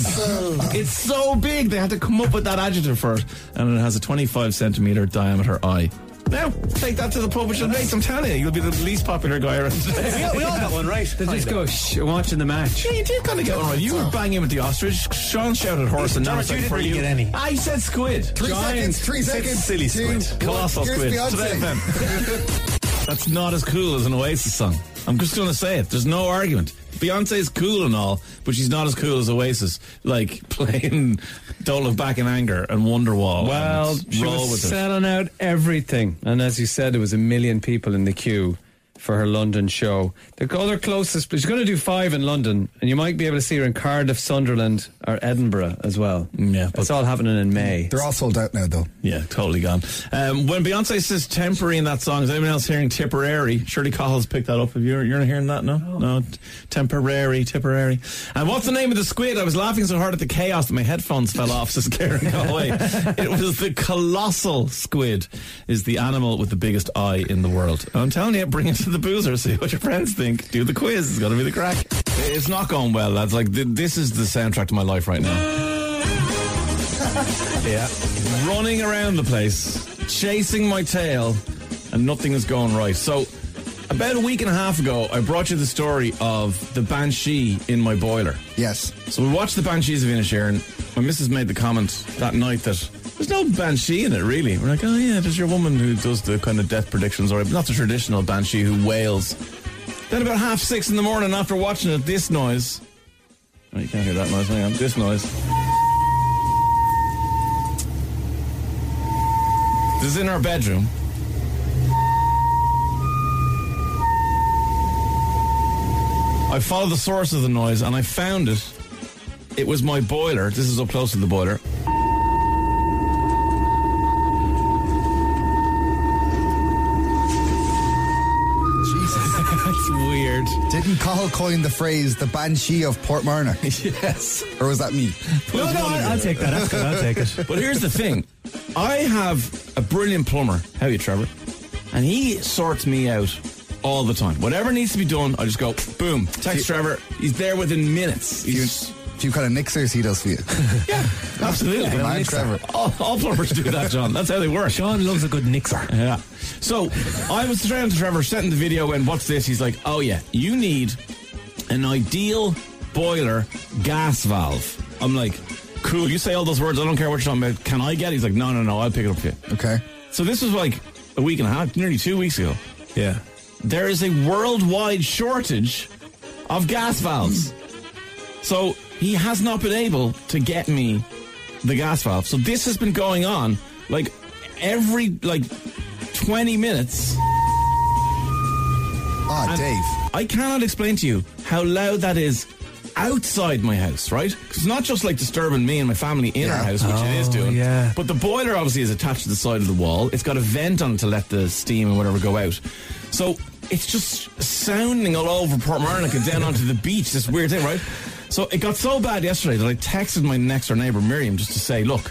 squid. It's so big they had to come up with that adjective for it. And it has a twenty-five centimetre diameter eye. Now, take that to the pub, which will make some telling you. You'll be the least popular guy around today. We all, we all got one right. They just go, shh, watching the match. Yeah, you did kind of get one right. You were banging with the ostrich. Sean shouted horse and now it's like for you. Didn't really get any. I said squid. Three Giant. seconds. Three seconds. Silly squid. Two, Colossal one. Squid. Today F M. That's not as cool as an Oasis song. I'm just going to say it. There's no argument. Beyonce's cool and all, but she's not as cool as Oasis. Like playing Don't Look Back in Anger and Wonderwall. Well, and she was selling out everything. And as you said, there was a million people in the queue for her London show. The other closest, she's going to do five in London, and you might be able to see her in Cardiff, Sunderland, or Edinburgh as well. Yeah, but it's all happening in May. They're all sold out now, though. Yeah, totally gone. Um, when Beyonce says "temporary" in that song, is anyone else hearing "Tipperary"? Shirley Cahill's picked that up. Have you? You're not hearing that, no? No, no. Temporary, Tipperary. And what's the name of the squid? I was laughing so hard at the chaos that my headphones fell off. Says Karen Galway. It was the colossal squid. Is the animal with the biggest eye in the world? And I'm telling you, bring it to the boozer, see what your friends think. Do the quiz, it's gonna be the crack. It's not going well, lads. Like, th- this is the soundtrack to my life right now. Yeah. Running around the place, chasing my tail, and nothing is going right. So, about a week and a half ago, I brought you the story of the banshee in my boiler. Yes. So we watched the Banshees of Inisherin. My missus made the comment that night that there's no banshee in it, really. We're like, oh yeah, there's your woman who does the kind of death predictions, or not the traditional banshee who wails. Then about half six in the morning, after watching it, this noise. Oh, you can't hear that noise. Hang on, this noise. This is in our bedroom. I followed the source of the noise, and I found it. It was my boiler. This is up close to the boiler. Didn't Cahill coin the phrase the banshee of Portmarnock? Yes. Or was that me? No, no, I'll take that. That's good. I'll take it. But here's the thing. I have a brilliant plumber. How are you, Trevor? And he sorts me out all the time. Whatever needs to be done, I just go, boom, text you, Trevor. He's there within minutes. He's... You, do you kind of mixers he does for you? Yeah, absolutely. Yeah, man, Trevor. All, all plumbers do that, John. That's how they work. Sean loves a good mixer. Yeah. So I was trying to Trevor, setting the video in, what's this? He's like, oh yeah, you need an ideal boiler gas valve. I'm like, cool, you say all those words, I don't care what you're talking about. Can I get it? He's like, no, no, no, I'll pick it up for you. Okay. So this was like a week and a half, nearly two weeks ago. Yeah. There is a worldwide shortage of gas valves. So he has not been able to get me the gas valve. So this has been going on like every like twenty minutes. Ah, and Dave. I cannot explain to you how loud that is outside my house, right? Because it's not just like disturbing me and my family in yeah. our house, which oh, it is doing. Yeah. But the boiler obviously is attached to the side of the wall. It's got a vent on it to let the steam and whatever go out. So it's just sounding all over Portmarnock and down onto the beach. This weird thing, right? So it got so bad yesterday that I texted my next door neighbour Miriam just to say, look,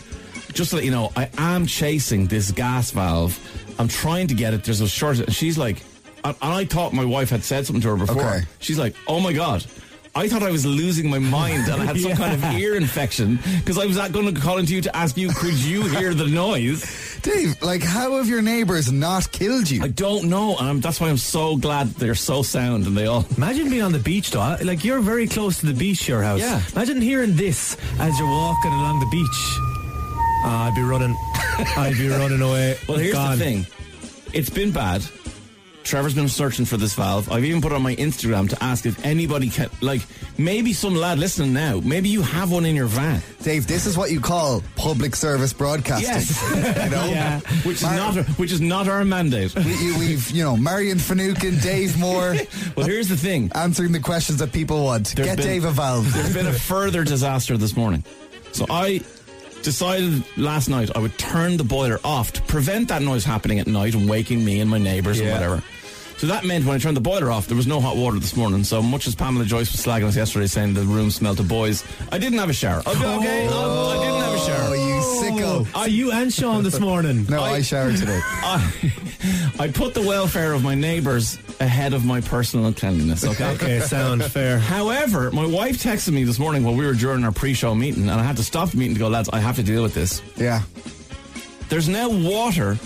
just to let you know, I am chasing this gas valve. I'm trying to get it. There's a shortage. And she's like, and I thought my wife had said something to her before. Okay. She's like, oh my God. I thought I was losing my mind and I had some yeah. kind of ear infection because I was going to call into you to ask you, could you hear the noise? Dave, like, how have your neighbours not killed you? I don't know, and I'm, that's why I'm so glad they're so sound and they all... Imagine being on the beach, though. Like, you're very close to the beach, your house. Yeah. Imagine hearing this as you're walking along the beach. Oh, I'd be running. I'd be running away. Well, here's Gone. the thing. It's been bad. Trevor's been searching for this valve. I've even put it on my Instagram to ask if anybody can, like, maybe some lad listening now, maybe you have one in your van. Dave, this is what you call public service broadcasting. Yes. You know? Yeah. Which Mar- is not which is not our mandate. We, you, we've, you know, Marion Finucane, Dave Moore. Well, here's the thing. Answering the questions that people want. There's Get been, Dave a valve. There's been a further disaster this morning. So I... decided last night I would turn the boiler off to prevent that noise happening at night and waking me and my neighbours yeah. and whatever. So that meant when I turned the boiler off, there was no hot water this morning. So much as Pamela Joyce was slagging us yesterday saying the room smelled of boys, I didn't have a shower. Okay, oh, okay. I, I didn't have a shower. Oh, you sicko. Are you and Sean this morning? No, I, I showered today. I, I put the welfare of my neighbours ahead of my personal cleanliness, okay? Okay, sound fair. However, my wife texted me this morning while we were during our pre-show meeting, and I had to stop the meeting to go, lads, I have to deal with this. Yeah. There's now water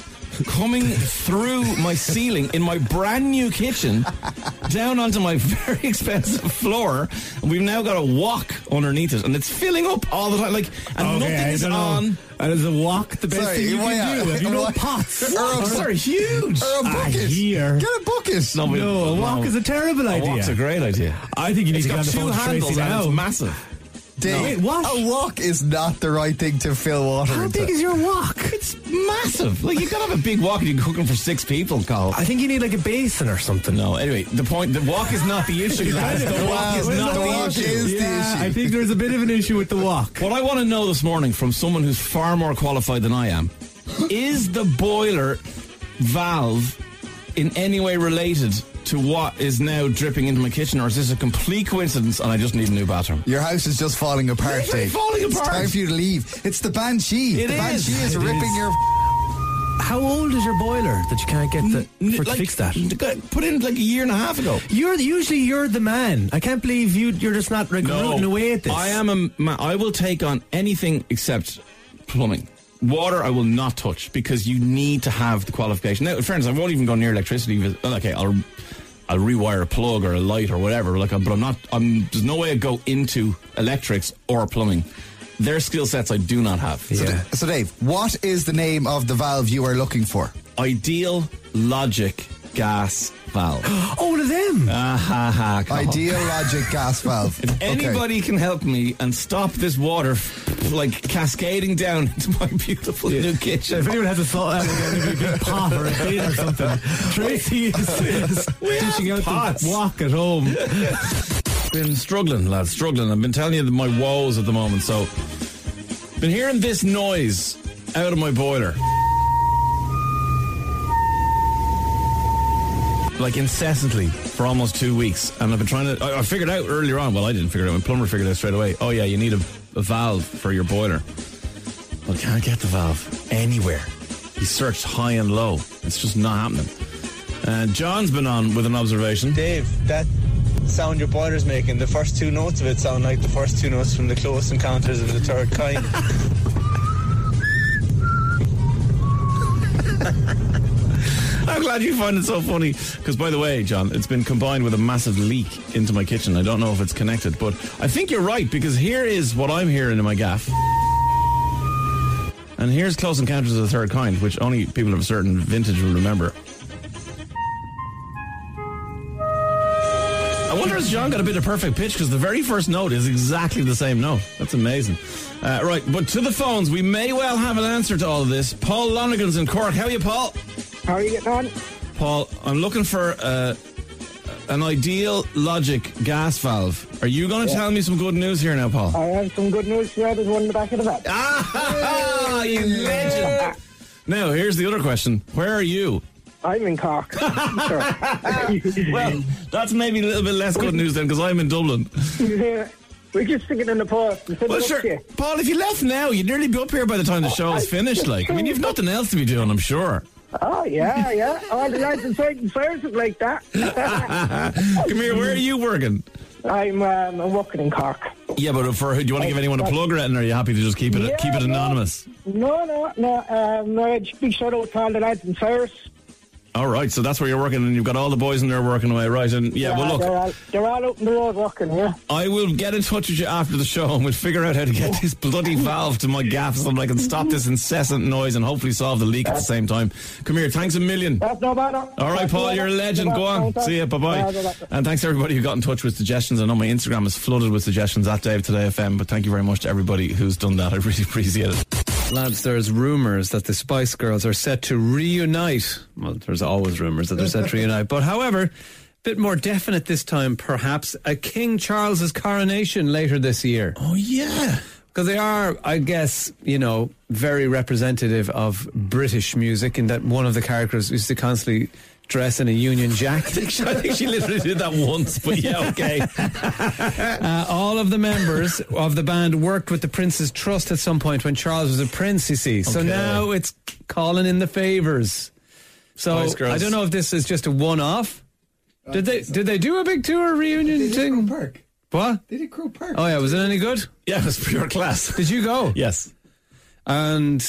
coming through my ceiling in my brand new kitchen down onto my very expensive floor, and we've now got a wok underneath it, and it's filling up all the time, like, and okay, nothing's on. Know. And is a wok the best Sorry, thing you can do? Have you no pots? Pots are huge. Or a bucket. I hear. Get a bucket. No, no a wok no. is a terrible idea. A wok's a great idea. I think you need it's to get on the phone to Tracy now. It's massive. Dave, no. Wait, what? A wok is not the right thing to fill water How into. Big is your wok? It's massive. Like, you gotta have a big wok and you're cooking for six people, Carl. I think you need like a basin or something. No, anyway, the point, the wok is not the issue. Guys. The wow. wok is not the, the wok issue. Is yeah, the issue. I think there's a bit of an issue with the wok. What I want to know this morning from someone who's far more qualified than I am, is the boiler valve in any way related to what is now dripping into my kitchen, or is this a complete coincidence and I just need a new bathroom? Your house is just falling apart, Dave. It's falling apart. It's time for you to leave. It's the banshee. It the is. banshee is it ripping is. your... How old is your boiler that you can't get the, for like, to fix that? Put in like a year and a half ago. You're usually you're the man. I can't believe you. You're just not like, no, rooting away at this. I am a man. I will take on anything except plumbing. Water I will not touch because you need to have the qualification. Now, in fairness, I won't even go near electricity. Okay, I'll I'll rewire a plug or a light or whatever. Like, but I'm not. I'm, there's no way I go into electrics or plumbing. Their skill sets I do not have. Yeah. So, so Dave, what is the name of the valve you are looking for? Ideal Logic Gas Valve. All of them. Ah, ha, ha, God. Ideal Logic Gas Valve. If anybody okay. can help me and stop this water f- like cascading down into my beautiful yeah. new kitchen. If anyone has a thought, maybe a big pot or a bin or something. Tracy is, is dishing out pots. The wok at home. Been struggling, lads, struggling. I've been telling you my woes at the moment. So, been hearing this noise out of my boiler. Like, incessantly for almost two weeks. And I've been trying to... I, I figured out earlier on... Well, I didn't figure it out. My plumber figured it out straight away. Oh, yeah, you need a, a valve for your boiler. Well, can't get the valve anywhere. He searched high and low. It's just not happening. Uh, John's been on with an observation. Dave, that sound your boiler's making, the first two notes of it sound like the first two notes from The Close Encounters of the Third Kind. I'm glad you find it so funny. Because, by the way, John, it's been combined with a massive leak into my kitchen. I don't know if it's connected, but I think you're right, because here is what I'm hearing in my gaff. And here's Close Encounters of the Third Kind, which only people of a certain vintage will remember. I wonder if John got a bit of perfect pitch, because the very first note is exactly the same note. That's amazing. Uh, right, but to the phones, we may well have an answer to all of this. Paul Lonergan's in Cork. How are you, Paul? How are you getting on? Paul, I'm looking for uh, an ideal logic gas valve. Are you going to yeah. tell me some good news here now, Paul? I have some good news here. There's one in the back of the van. Ah, hey, you legend. Now, here's the other question. Where are you? I'm in Cork. Well, that's maybe a little bit less good news then, because I'm in Dublin. We're just sticking in the Paul. Well, sure. Here. Paul, if you left now, you'd nearly be up here by the time the show is finished. Like, I mean, you've nothing else to be doing, I'm sure. Oh, yeah, yeah. All the lads inside and fires up like that. Come here, where are you working? I'm, um, I'm working in Cork. Yeah, but for, do you want to give anyone a plug or anything, or are you happy to just keep it yeah, keep it anonymous? No, no, no. Um, no, just big shout out to all the lads in Cyrus. All right, so that's where you're working, and you've got all the boys in there working away, right? And yeah, yeah well, look, they're all, they're all out in the road working, yeah. I will get in touch with you after the show, and we'll figure out how to get this bloody valve to my gaff so I can stop this incessant noise and hopefully solve the leak at the same time. Come here, thanks a million. That's no matter. All right, that's Paul, no you're a legend. No Go on, no see you, bye bye. No, no, no. And thanks to everybody who got in touch with suggestions. I know my Instagram is flooded with suggestions at Dave Today F M, but thank you very much to everybody who's done that. I really appreciate it. Lads, there's rumours that the Spice Girls are set to reunite. Well, there's always rumours that they're set to reunite. But however, a bit more definite this time, perhaps, a King Charles's coronation later this year. Oh, yeah. Because they are, I guess, you know, very representative of British music in that one of the characters used to constantly dress in a Union Jack. I, think she, I think she literally did that once, but yeah, okay. uh, all of the members of the band worked with the Prince's Trust at some point when Charles was a prince, you see. Okay. So now it's calling in the favours. So I don't know if this is just a one-off. Did they did they do a big tour reunion they did thing? Crow Park. What? They did Crow Park. Oh yeah, was it any good? Yeah, it was pure class. Did you go? Yes. And,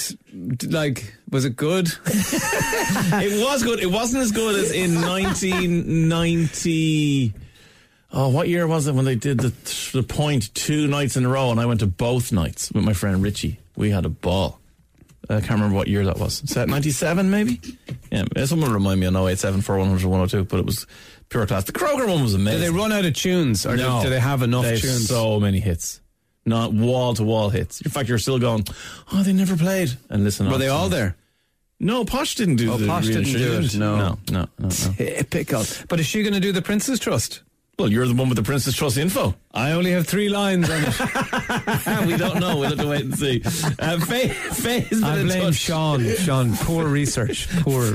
like, was it good? It was good. It wasn't as good as in nineteen ninety... Oh, what year was it when they did the, the point two nights in a row? And I went to both nights with my friend Richie. We had a ball. I can't remember what year that was. Is that ninety-seven, maybe? Yeah, someone remind me on oh eight seven four one zero zero one zero two, but it was pure class. The Kroger one was amazing. Did they run out of tunes? Or no, do they have enough they tunes? Have so many hits. Not wall-to-wall hits. In fact, you're still going, oh, they never played. And listen, were they all there? No, Posh didn't do oh, the Posh didn't do it. No, no, no, no, no. Typical. But is she going to do the Prince's Trust? Well, you're the one with the Prince's Trust info. I only have three lines on it. We don't know. We'll have to wait and see. Uh, Faye, Faye's been I in touch. I blame Sean. Sean, poor research. Poor.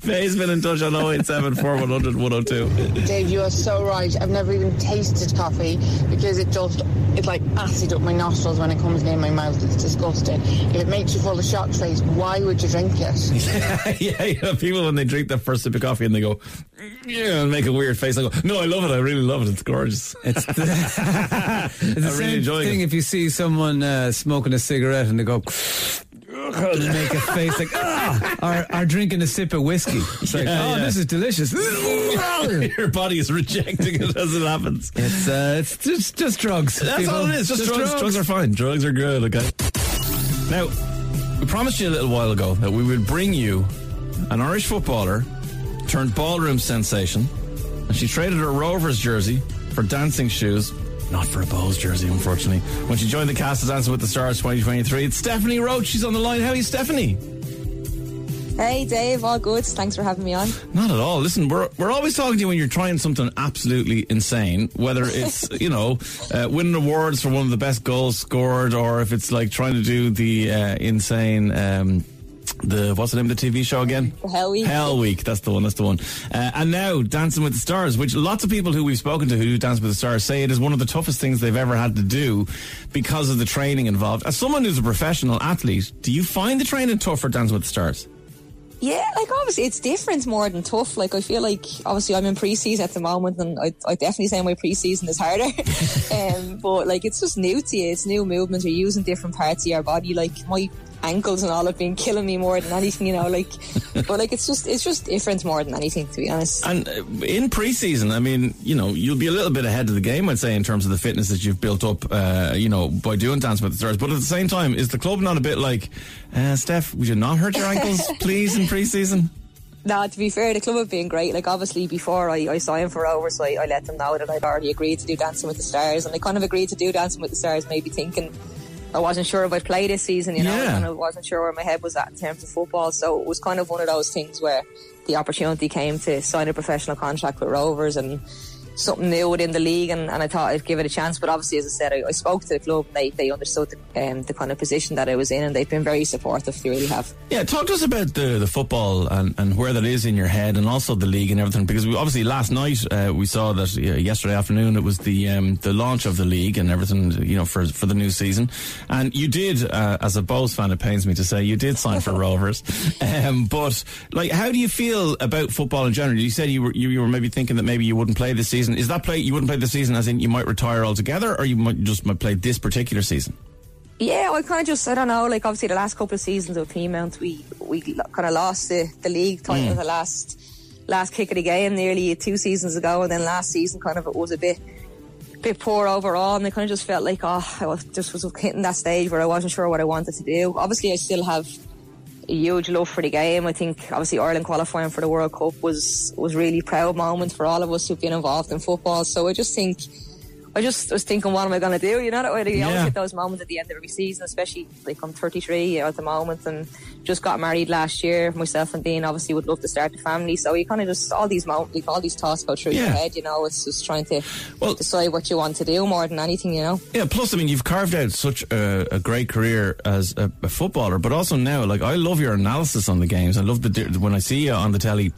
Faye's been in touch on oh eight seven four one zero zero one zero two. Dave, you are so right. I've never even tasted coffee because it just, it's like acid up my nostrils when it comes in my mouth. It's disgusting. If it makes you full of shock face, why would you drink it? Yeah, you know, people when they drink their first sip of coffee and they go, yeah, and make a weird face. I go, no, I love it. I really love it. It's gorgeous. It's the, it's the same really thing it. If you see someone uh, smoking a cigarette and they go and they make a face like ah, or, or drinking a sip of whiskey. It's like, yeah, oh, yeah. This is delicious. Your body is rejecting it as it happens. It's uh, it's just, just drugs. That's people. All it is. Just, just drugs. drugs. Drugs are fine. Drugs are good. Okay. Now, we promised you a little while ago that we would bring you an Irish footballer turned ballroom sensation. And she traded her Rovers jersey for dancing shoes, not for a Bows jersey, unfortunately, when she joined the cast of Dancing with the Stars twenty twenty-three. It's Stephanie Roach. She's on the line. How are you, Stephanie? Hey, Dave. All good. Thanks for having me on. Not at all. Listen, we're we're always talking to you when you're trying something absolutely insane, whether it's, you know, uh, winning awards for one of the best goals scored, or if it's like trying to do the uh, insane... Um, The what's the name of the T V show again? Hell Week. Hell Week. That's the one. That's the one. Uh, and now Dancing with the Stars, which lots of people who we've spoken to who do Dancing with the Stars say it is one of the toughest things they've ever had to do because of the training involved. As someone who's a professional athlete, do you find the training tough for Dancing with the Stars? Yeah, like obviously it's different more than tough. Like I feel like obviously I'm in pre-season at the moment, and I, I definitely say my pre-season is harder. um, but like it's just new to you. It's new movements. You're using different parts of your body. Like my ankles and all have been killing me more than anything, you know, like, but like it's just it's just different more than anything, to be honest. And in pre-season, I mean, you know, you'll be a little bit ahead of the game, I'd say, in terms of the fitness that you've built up uh, you know, by doing Dancing with the Stars. But at the same time, is the club not a bit like, uh, Steph, would you not hurt your ankles please in pre-season? No, to be fair, the club have been great. Like, obviously, before I, I signed for Rovers, so I, I let them know that I'd already agreed to do Dancing with the Stars, and I kind of agreed to do Dancing with the Stars, maybe thinking I wasn't sure if I'd play this season, you know, yeah. And I wasn't sure where my head was at in terms of football. So it was kind of one of those things where the opportunity came to sign a professional contract with Rovers, and something new within the league, and, and I thought I'd give it a chance. But obviously, as I said, I, I spoke to the club, and they, they understood the, um, the kind of position that I was in, and they've been very supportive, they really have. Yeah, talk to us about the, the football and, and where that is in your head, and also the league and everything, because we, obviously last night uh, we saw that uh, yesterday afternoon it was the um, the launch of the league and everything, you know, for for the new season. And you did, uh, as a Bows fan, it pains me to say, you did sign for Rovers. Um, but like, how do you feel about football in general? You said you were you, you were maybe thinking that maybe you wouldn't play this season. Is that play you wouldn't play this season as in you might retire altogether, or you might just might play this particular season? Yeah, I kind of just, I don't know, like obviously the last couple of seasons of Piemont, we we kind of lost the, the league title mm. the last last kick of the game nearly two seasons ago, and then last season kind of it was a bit bit poor overall, and I kind of just felt like, oh, I was, just was hitting that stage where I wasn't sure what I wanted to do. Obviously, I still have a huge love for the game. I think, obviously, Ireland qualifying for the World Cup was, was really proud moment for all of us who've been involved in football. So I just think... I just was thinking, what am I going to do? You know, that you yeah. always get those moments at the end of every season, especially like I'm thirty-three at the moment and just got married last year. Myself and Dean obviously would love to start a family. So you kind of just, all these moments, like, all these thoughts go through yeah. your head, you know, it's just trying to well, decide what you want to do more than anything, you know. Yeah, plus, I mean, you've carved out such a, a great career as a, a footballer, but also now, like, I love your analysis on the games. I love the, when I see you on the telly,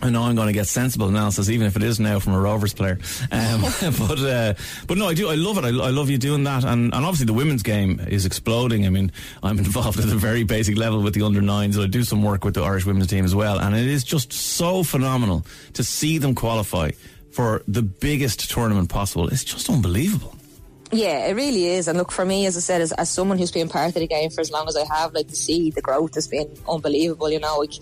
I know I'm going to get sensible analysis, even if it is now from a Rovers player. Um, but uh, but no, I do. I love it. I, I love you doing that. And, and obviously the women's game is exploding. I mean, I'm involved at a very basic level with the under nines, so I do some work with the Irish women's team as well. And it is just so phenomenal to see them qualify for the biggest tournament possible. It's just unbelievable. Yeah, it really is. And look, for me, as I said, as, as someone who's been part of the game for as long as I have, like, to see the growth has been unbelievable, you know, like...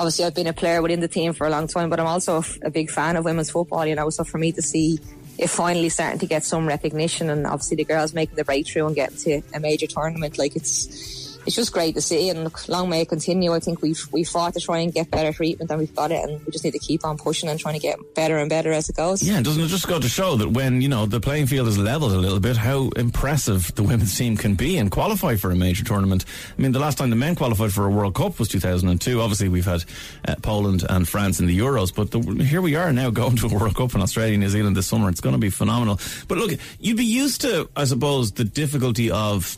Obviously, I've been a player within the team for a long time, but I'm also a big fan of women's football, you know, so for me to see it finally starting to get some recognition, and obviously the girls making the breakthrough and getting to a major tournament, like, it's it's just great to see. And look, long may it continue. I think we've we fought to try and get better treatment, and we've got it, and we just need to keep on pushing and trying to get better and better as it goes. Yeah, and doesn't it just go to show that when, you know, the playing field is leveled a little bit, how impressive the women's team can be and qualify for a major tournament? I mean, the last time the men qualified for a World Cup was two thousand two. Obviously, we've had uh, Poland and France in the Euros, but the, here we are now going to a World Cup in Australia and New Zealand this summer. It's going to be phenomenal. But look, you'd be used to, I suppose, the difficulty of...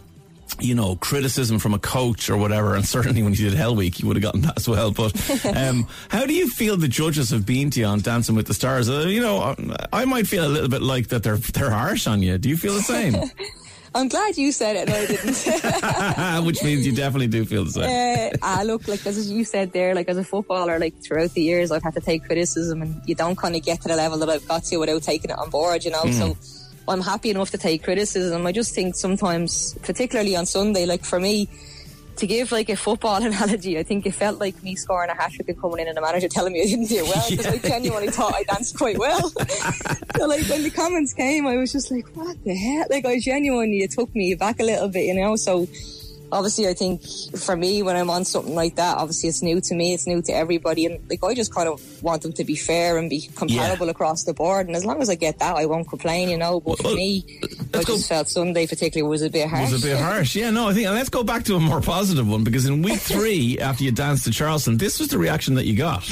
you know, criticism from a coach or whatever, and certainly when you did Hell Week you would have gotten that as well. But um, how do you feel the judges have been to you on Dancing with the Stars? Uh, you know, I might feel a little bit like that they're they're harsh on you. Do you feel the same? I'm glad you said it and I didn't. Which means you definitely do feel the same. Uh, ah, look, like as you said there, like as a footballer, like throughout the years I've had to take criticism, and you don't kind of get to the level that I've got to without taking it on board, you know, mm. so I'm happy enough to take criticism. I just think sometimes, particularly on Sunday, like for me, to give like a football analogy, I think it felt like me scoring a hat-trick and coming in and the manager telling me I didn't do well, because yeah. I genuinely thought I danced quite well. So like when the comments came, I was just like, what the hell? Like I genuinely, it took me back a little bit, you know, so... Obviously, I think for me, when I'm on something like that, obviously it's new to me, it's new to everybody, and like I just kind of want them to be fair and be comparable yeah. across the board. And as long as I get that, I won't complain, you know. But well, for me, I just felt Sunday particularly was a bit harsh. Was a bit harsh, yeah. No, I think and let's go back to a more positive one, because in week three, after you danced to Charleston, this was the reaction that you got.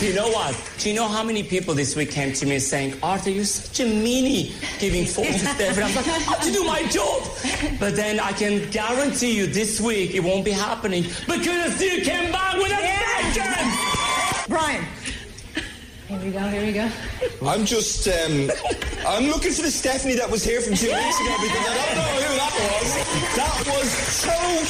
Do you know what? Do you know how many people this week came to me saying, Arthur, you're such a meanie, giving faults to Stephen. I'm like, I have to do my job. But then I can guarantee you this week it won't be happening, because I still came back with a yeah. Brian. Here we go, here we go. I'm just, um, I'm looking for the Stephanie that was here from two weeks ago, because I don't know who that was. That was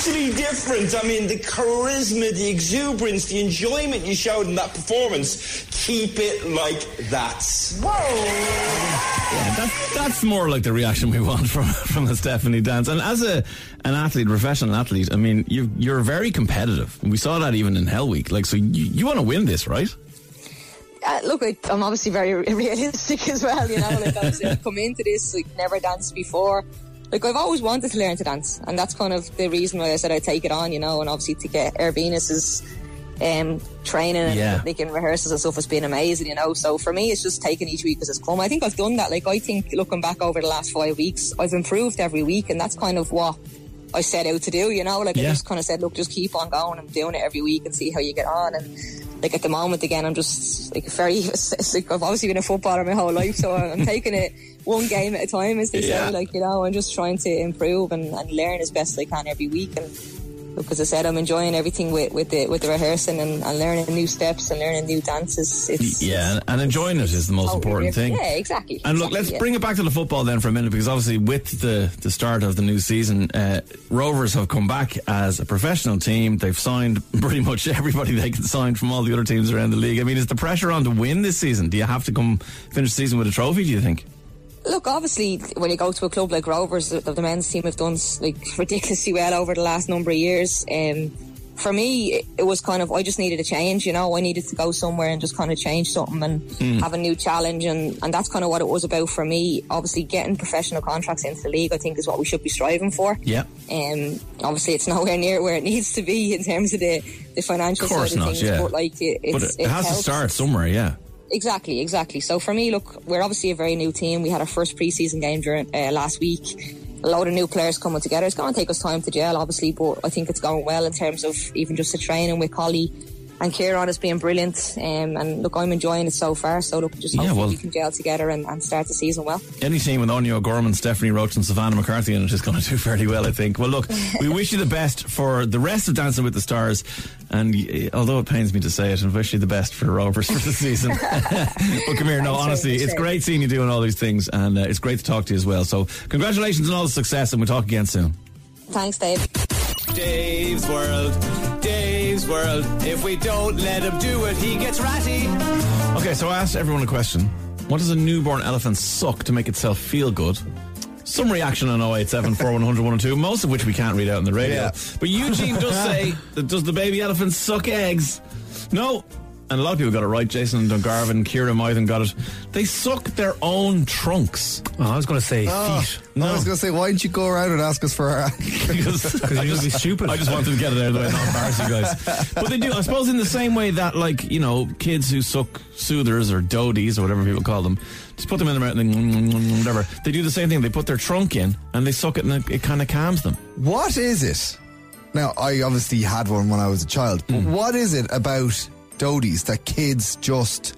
totally different. I mean, the charisma, the exuberance, the enjoyment you showed in that performance, keep it like that. Whoa! Yeah, that's, that's more like the reaction we want from, from the Stephanie dance. And as a an athlete, professional athlete, I mean, you, you're very competitive. We saw that even in Hell Week. Like, so you, you want to win this, right? Uh, look, I, I'm obviously very realistic as well, you know, like obviously I've come into this, like never danced before. Like I've always wanted to learn to dance, and that's kind of the reason why I said I take it on, you know, and obviously to get Air Venus's um, training yeah. and like in rehearsals and stuff has been amazing, you know, so for me it's just taking each week as it's come. I think I've done that, like I think looking back over the last five weeks, I've improved every week, and that's kind of what I set out to do, you know, like yeah. I just kind of said, look, just keep on going and doing it every week and see how you get on. And like at the moment again, I'm just like very, it's like I've obviously been a footballer my whole life, so I'm taking it one game at a time, as they yeah. say. Like, you know, I'm just trying to improve and, and learn as best I can every week. And look, as I said, I'm enjoying everything with, with the with the rehearsing and, and learning new steps and learning new dances. It's, yeah, it's, and enjoying it is the most important thing. Yeah, exactly. And look, exactly, let's yeah. bring it back to the football then for a minute, because obviously with the, the start of the new season, uh, Rovers have come back as a professional team. They've signed pretty much everybody they can sign from all the other teams around the league. I mean, is the pressure on to win this season? Do you have to come finish the season with a trophy, do you think? Look, obviously, when you go to a club like Rovers, the, the men's team have done like ridiculously well over the last number of years. Um, for me, it, it was kind of, I just needed a change, you know. I needed to go somewhere and just kind of change something and mm. have a new challenge. And, and that's kind of what it was about for me. Obviously, getting professional contracts into the league, I think, is what we should be striving for. Yeah. Um, obviously, it's nowhere near where it needs to be in terms of the, the financial side of things. Of course not, yeah. But, like, it, it's, but it, it, it has helps. to start somewhere, yeah. Exactly, exactly. So for me, look, we're obviously a very new team. We had our first pre-season game during uh, last week. A load of new players coming together. It's going to take us time to gel, obviously, but I think it's going well in terms of even just the training with Collie and Kieran is being brilliant. Um, and look, I'm enjoying it so far. So look, just hopefully yeah, well, we can gel together and, and start the season well. Any team with Anya O'Gorman, Stephanie Roach and Savannah McCarthy in it is going to do fairly well, I think. Well, look, we wish you the best for the rest of Dancing with the Stars. And although it pains me to say it, I wish you the best for Rovers for the season. But come here, no, honestly, it's great seeing you doing all these things, and uh, it's great to talk to you as well. So congratulations on all the success, and we'll talk again soon. Thanks, Dave. Dave's World. Dave's World. If we don't let him do it, he gets ratty. Okay, so I asked everyone a question. What does a newborn elephant suck to make itself feel good? Some reaction on oh eight seven four one zero zero one zero two, most of which we can't read out on the radio. Yeah. But Eugene does say, that does the baby elephant suck eggs? No. And a lot of people got it right. Jason and Dungarvan, Ciara Mythen got it. They suck their own trunks. Oh, I was going to say oh, feet. No. I was going to say, why didn't you go around and ask us for our... Because you're going to be stupid. I just wanted to get it out of the way, not embarrass you guys. But they do, I suppose, in the same way that, like, you know, kids who suck soothers or doties or whatever people call them, just put them in their mouth and then whatever. They do the same thing. They put their trunk in and they suck it and it, it kind of calms them. What is it? Now, I obviously had one when I was a child, but mm. what is it about... doties that kids just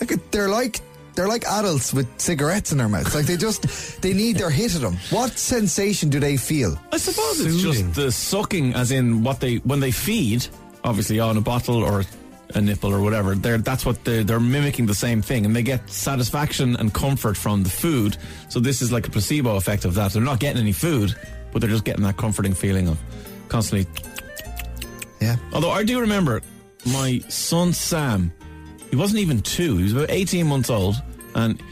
like they're like they're like adults with cigarettes in their mouths, like they just they need their hit of them. What sensation do they feel? I suppose Soothing. It's just the sucking, as in what they when they feed, obviously on a bottle or a nipple or whatever, they're that's what they're, they're mimicking the same thing, and they get satisfaction and comfort from the food. So this is like a placebo effect of that. They're not getting any food, but they're just getting that comforting feeling of constantly. Yeah. Although I do remember. My son Sam, he wasn't even two, he was about eighteen months old, and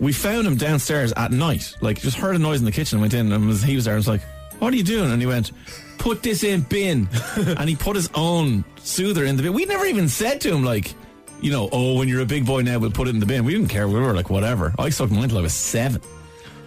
we found him downstairs at night, like just heard a noise in the kitchen and went in, and he was there and was like, what are you doing? And he went, put this in bin. And he put his own soother in the bin. We never even said to him, like, you know, oh, when you're a big boy now, we'll put it in the bin. We didn't care, we were like, whatever. I sucked mine until I was seven.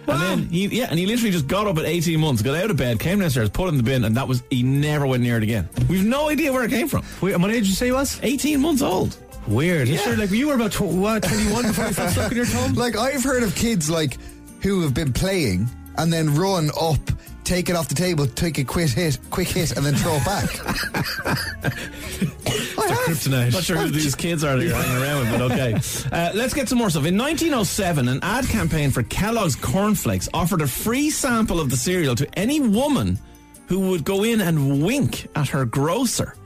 Wow. And then he, yeah, and he literally just got up at eighteen months, got out of bed, came downstairs, put it in the bin, and that was, he never went near it again. We've no idea where it came from. Wait, what age did you say he was? eighteen months old. Weird. Yeah. Sure, like, you were about tw- what, twenty-one before you started sucking your thumb? Like, I've heard of kids, like, who have been playing and then run up, take it off the table, take a quick hit, quick hit, and then throw it back. Kryptonite. Not sure who these kids are that you're hanging around with, but okay. Uh, let's get some more stuff. In nineteen oh seven, an ad campaign for Kellogg's Cornflakes offered a free sample of the cereal to any woman who would go in and wink at her grocer.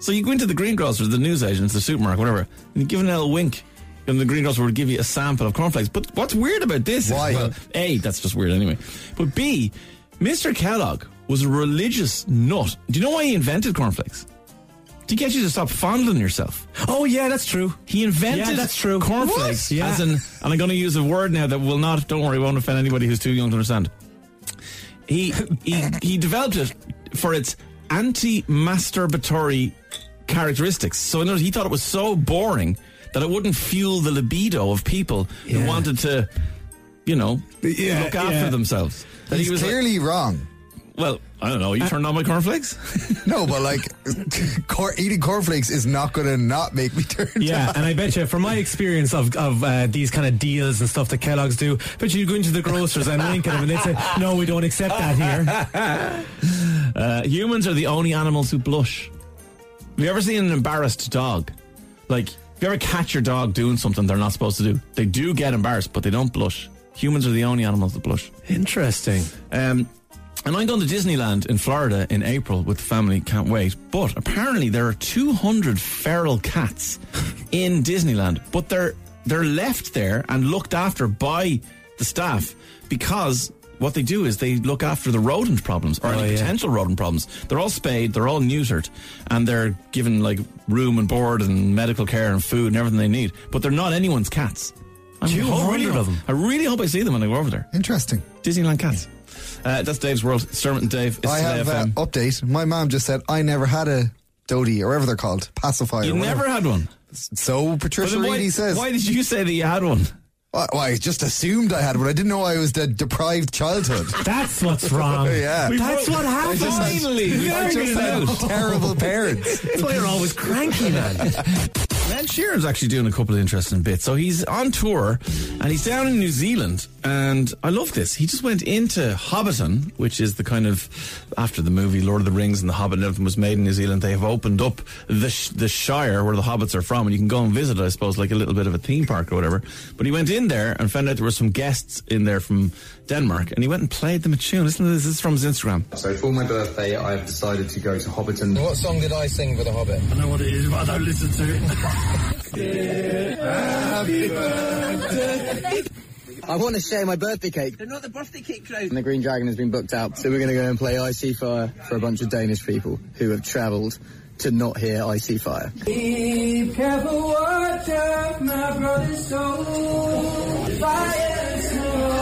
So you go into the greengrocer, the newsagents, the supermarket, whatever, and you give an little wink. And the greengrocer would give you a sample of cornflakes. But what's weird about this Why? is, well, A, that's just weird anyway. But B, Mister Kellogg was a religious nut. Do you know why he invented cornflakes? To get you to stop fondling yourself. Oh, yeah, that's true. He invented yeah, that's true. cornflakes yeah. as an, and I'm going to use a word now that will not, don't worry, won't offend anybody who's too young to understand. He he, he developed it for its anti-masturbatory characteristics. So in other words, he thought it was so boring that it wouldn't fuel the libido of people yeah. who wanted to, you know, yeah, look after yeah. themselves. That He's he was clearly like, wrong. Well, I don't know. You turned on my cornflakes? No, but like cor- eating cornflakes is not going to not make me turn yeah, on. And I bet you, from my experience of, of uh, these kind of deals and stuff that Kellogg's do, I bet you go into the grocers and wink at them and they say, no, we don't accept that here. uh, humans are the only animals who blush. Have you ever seen an embarrassed dog? Like, if you ever catch your dog doing something they're not supposed to do, they do get embarrassed, but they don't blush. Humans are the only animals that blush. Interesting. Um, and I'm going to Disneyland in Florida in April with the family. Can't wait. But apparently there are two hundred feral cats in Disneyland, but they're they're left there and looked after by the staff, because what they do is they look after the rodent problems, or oh, any potential yeah. rodent problems. They're all spayed, they're all neutered, and they're given like room and board and medical care and food and everything they need. But they're not anyone's cats. I'm two hundred of them. I really hope I see them when I go over there. Interesting. Disneyland cats. Uh, that's Dave's World. Dermot and Dave. It's I have an uh, update. My mom just said I never had a Dodie or whatever they're called, pacifier. You never had one? So Patricia why, Reedy says. Why did you say that you had one? Well, I just assumed I had, but I didn't know I was the deprived childhood. That's what's wrong. yeah. We That's wrote, what happened. Finally. I just had, I just had terrible parents. That's why you're always cranky, man. Ed Sheeran's actually doing a couple of interesting bits. So he's on tour, and he's down in New Zealand, and I love this. He just went into Hobbiton, which is the kind of, after the movie Lord of the Rings and The Hobbit and everything was made in New Zealand, they have opened up the sh- the Shire where the Hobbits are from, and you can go and visit it, I suppose, like a little bit of a theme park or whatever. But he went in there and found out there were some guests in there from Denmark, and he went and played them a tune. Listen to this. This is from his Instagram. So for my birthday, I've decided to go to Hobbiton. What song did I sing for The Hobbit? I know what it is, but I don't listen to it. Dear, happy birthday. I want to share my birthday cake. They're not the birthday cake crowd. And the Green Dragon has been booked out, so we're going to go and play Icy Fire for a bunch of Danish people who have travelled to not hear Icy Fire. Be careful, watch out, my brother's soul. Fire and snow.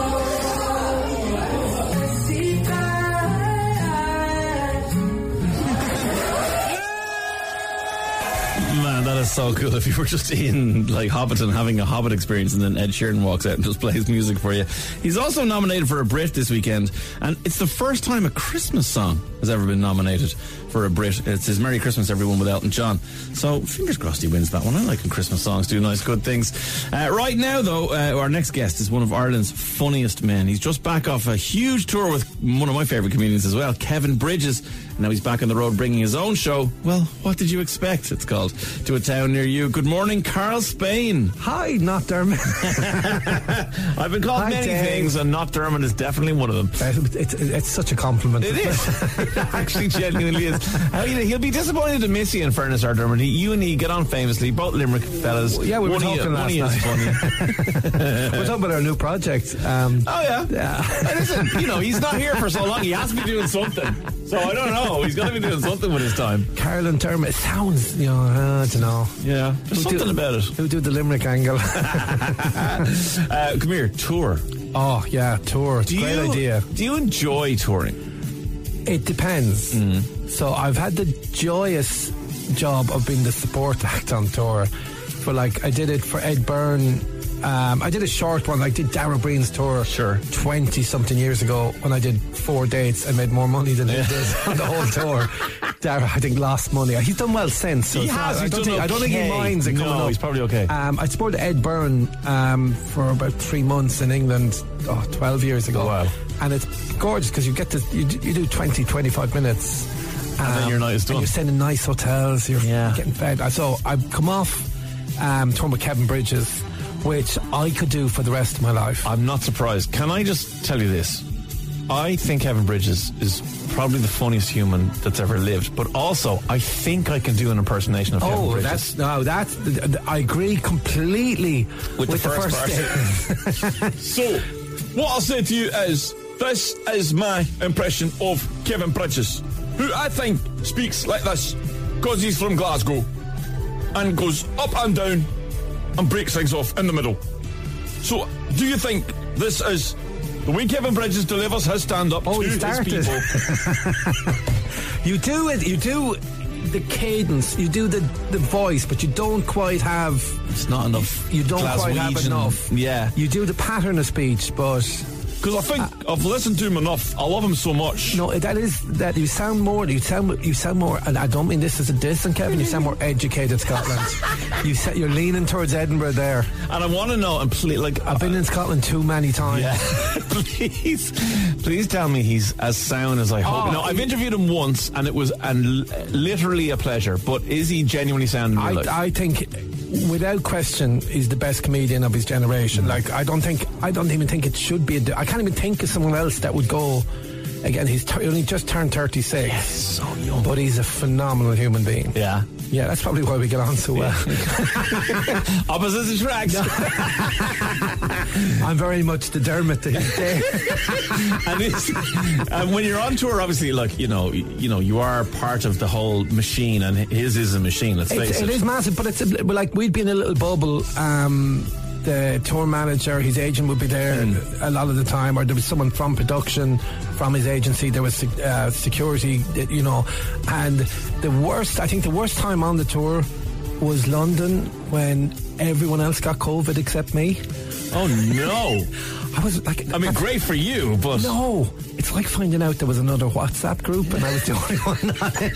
Man, that is so cool. If you were just in like Hobbiton having a Hobbit experience, and then Ed Sheeran walks out and just plays music for you. He's also nominated for a Brit this weekend, and it's the first time a Christmas song has ever been nominated for a Brit. It's his Merry Christmas Everyone with Elton John. So fingers crossed he wins that one. I like when Christmas songs do nice good things. Uh, right now though, uh, our next guest is one of Ireland's funniest men. He's just back off a huge tour with one of my favourite comedians as well, Kevin Bridges. Now he's back on the road bringing his own show, Well, What Did You Expect? It's called, to a town near you. Good morning, Carl Spain. Hi, not Dermot. I've been called Hi, many Dave. things, and not Dermot is definitely one of them. Uh, it's, it's such a compliment. It is. It actually genuinely is. Uh, he'll be disappointed to miss you, in fairness, our Dermot. You and he get on famously, both Limerick fellas. Yeah, we were one talking last night. We're talking about our new project. Um, oh, yeah. yeah. Listen, you know, he's not here for so long. He has to be doing something. So I don't know. He's got to be doing something with his time. Carl and Dermot, it sounds, you know, I don't know. Yeah, there's something do, about it. Who do the Limerick angle? uh, come here, tour. Oh, yeah, tour. Do Great you, idea. Do you enjoy touring? It depends. Mm. So I've had the joyous job of being the support act on tour. For like, I did it for Ed Byrne. Um, I did a short one. I did Dara Breen's tour sure. twenty-something years ago when I did four dates and made more money than yeah. I did on the whole tour. Dara, I think, lost money. He's done well since. So he has. Not, I, don't think, okay. I don't think he minds it coming no, up. No, he's probably okay. Um, I supported Ed Byrne um, for about three months in England oh, twelve years ago. Oh, wow. And it's gorgeous because you get to, you, you do twenty, twenty-five minutes. Um, and then your night is done. And you're staying in nice hotels. You're yeah. getting fed. So I've come off um, touring with Kevin Bridges, which I could do for the rest of my life. I'm not surprised. Can I just tell you this? I think Kevin Bridges is probably the funniest human that's ever lived, but also I think I can do an impersonation of oh, Kevin Bridges. That's, no, that's, I agree completely with, with the, the first, first part. So, what I'll say to you is, this is my impression of Kevin Bridges, who I think speaks like this, because he's from Glasgow, and goes up and down, and breaks things off in the middle. So, do you think this is the way Kevin Bridges delivers his stand-up oh, to his people? You do it. You do the cadence. You do the the voice, but you don't quite have. It's not enough. You don't quite have enough. Yeah. You do the pattern of speech, but. Because I think uh, I've listened to him enough. I love him so much. No, that is that you sound more. You sound you sound more. And I don't mean this as a diss on Kevin. You sound more educated Scotland. you set, you're leaning towards Edinburgh there. And I want to know. And please, like I've been uh, in Scotland too many times. Yeah. please, please tell me he's as sound as I hope. Oh, no, I've interviewed him once, and it was and literally a pleasure. But is he genuinely sound in real life? I think. without question, is the best comedian of his generation. Like, I don't think, I don't even think it should be. A, I can't even think of someone else that would go. Again, he's t- only just turned thirty-six. Yes, so young. But he's a phenomenal human being. Yeah. Yeah, that's probably why we get on so well. Opposites attract. No. I'm very much the Dermot to his day. And, it's, and when you're on tour, obviously, like, you know, you know, you are part of the whole machine, and his is a machine, let's it's, face it. It is massive, but it's a, like, we'd be in a little bubble. Um, the tour manager, his agent would be there mm. a lot of the time, or there was someone from production, from his agency, there was uh, security, you know. And the worst, I think the worst time on the tour was London, when everyone else got COVID except me. Oh no. I was like, I mean, great for you, but no, it's like finding out there was another WhatsApp group and I was the only one on it.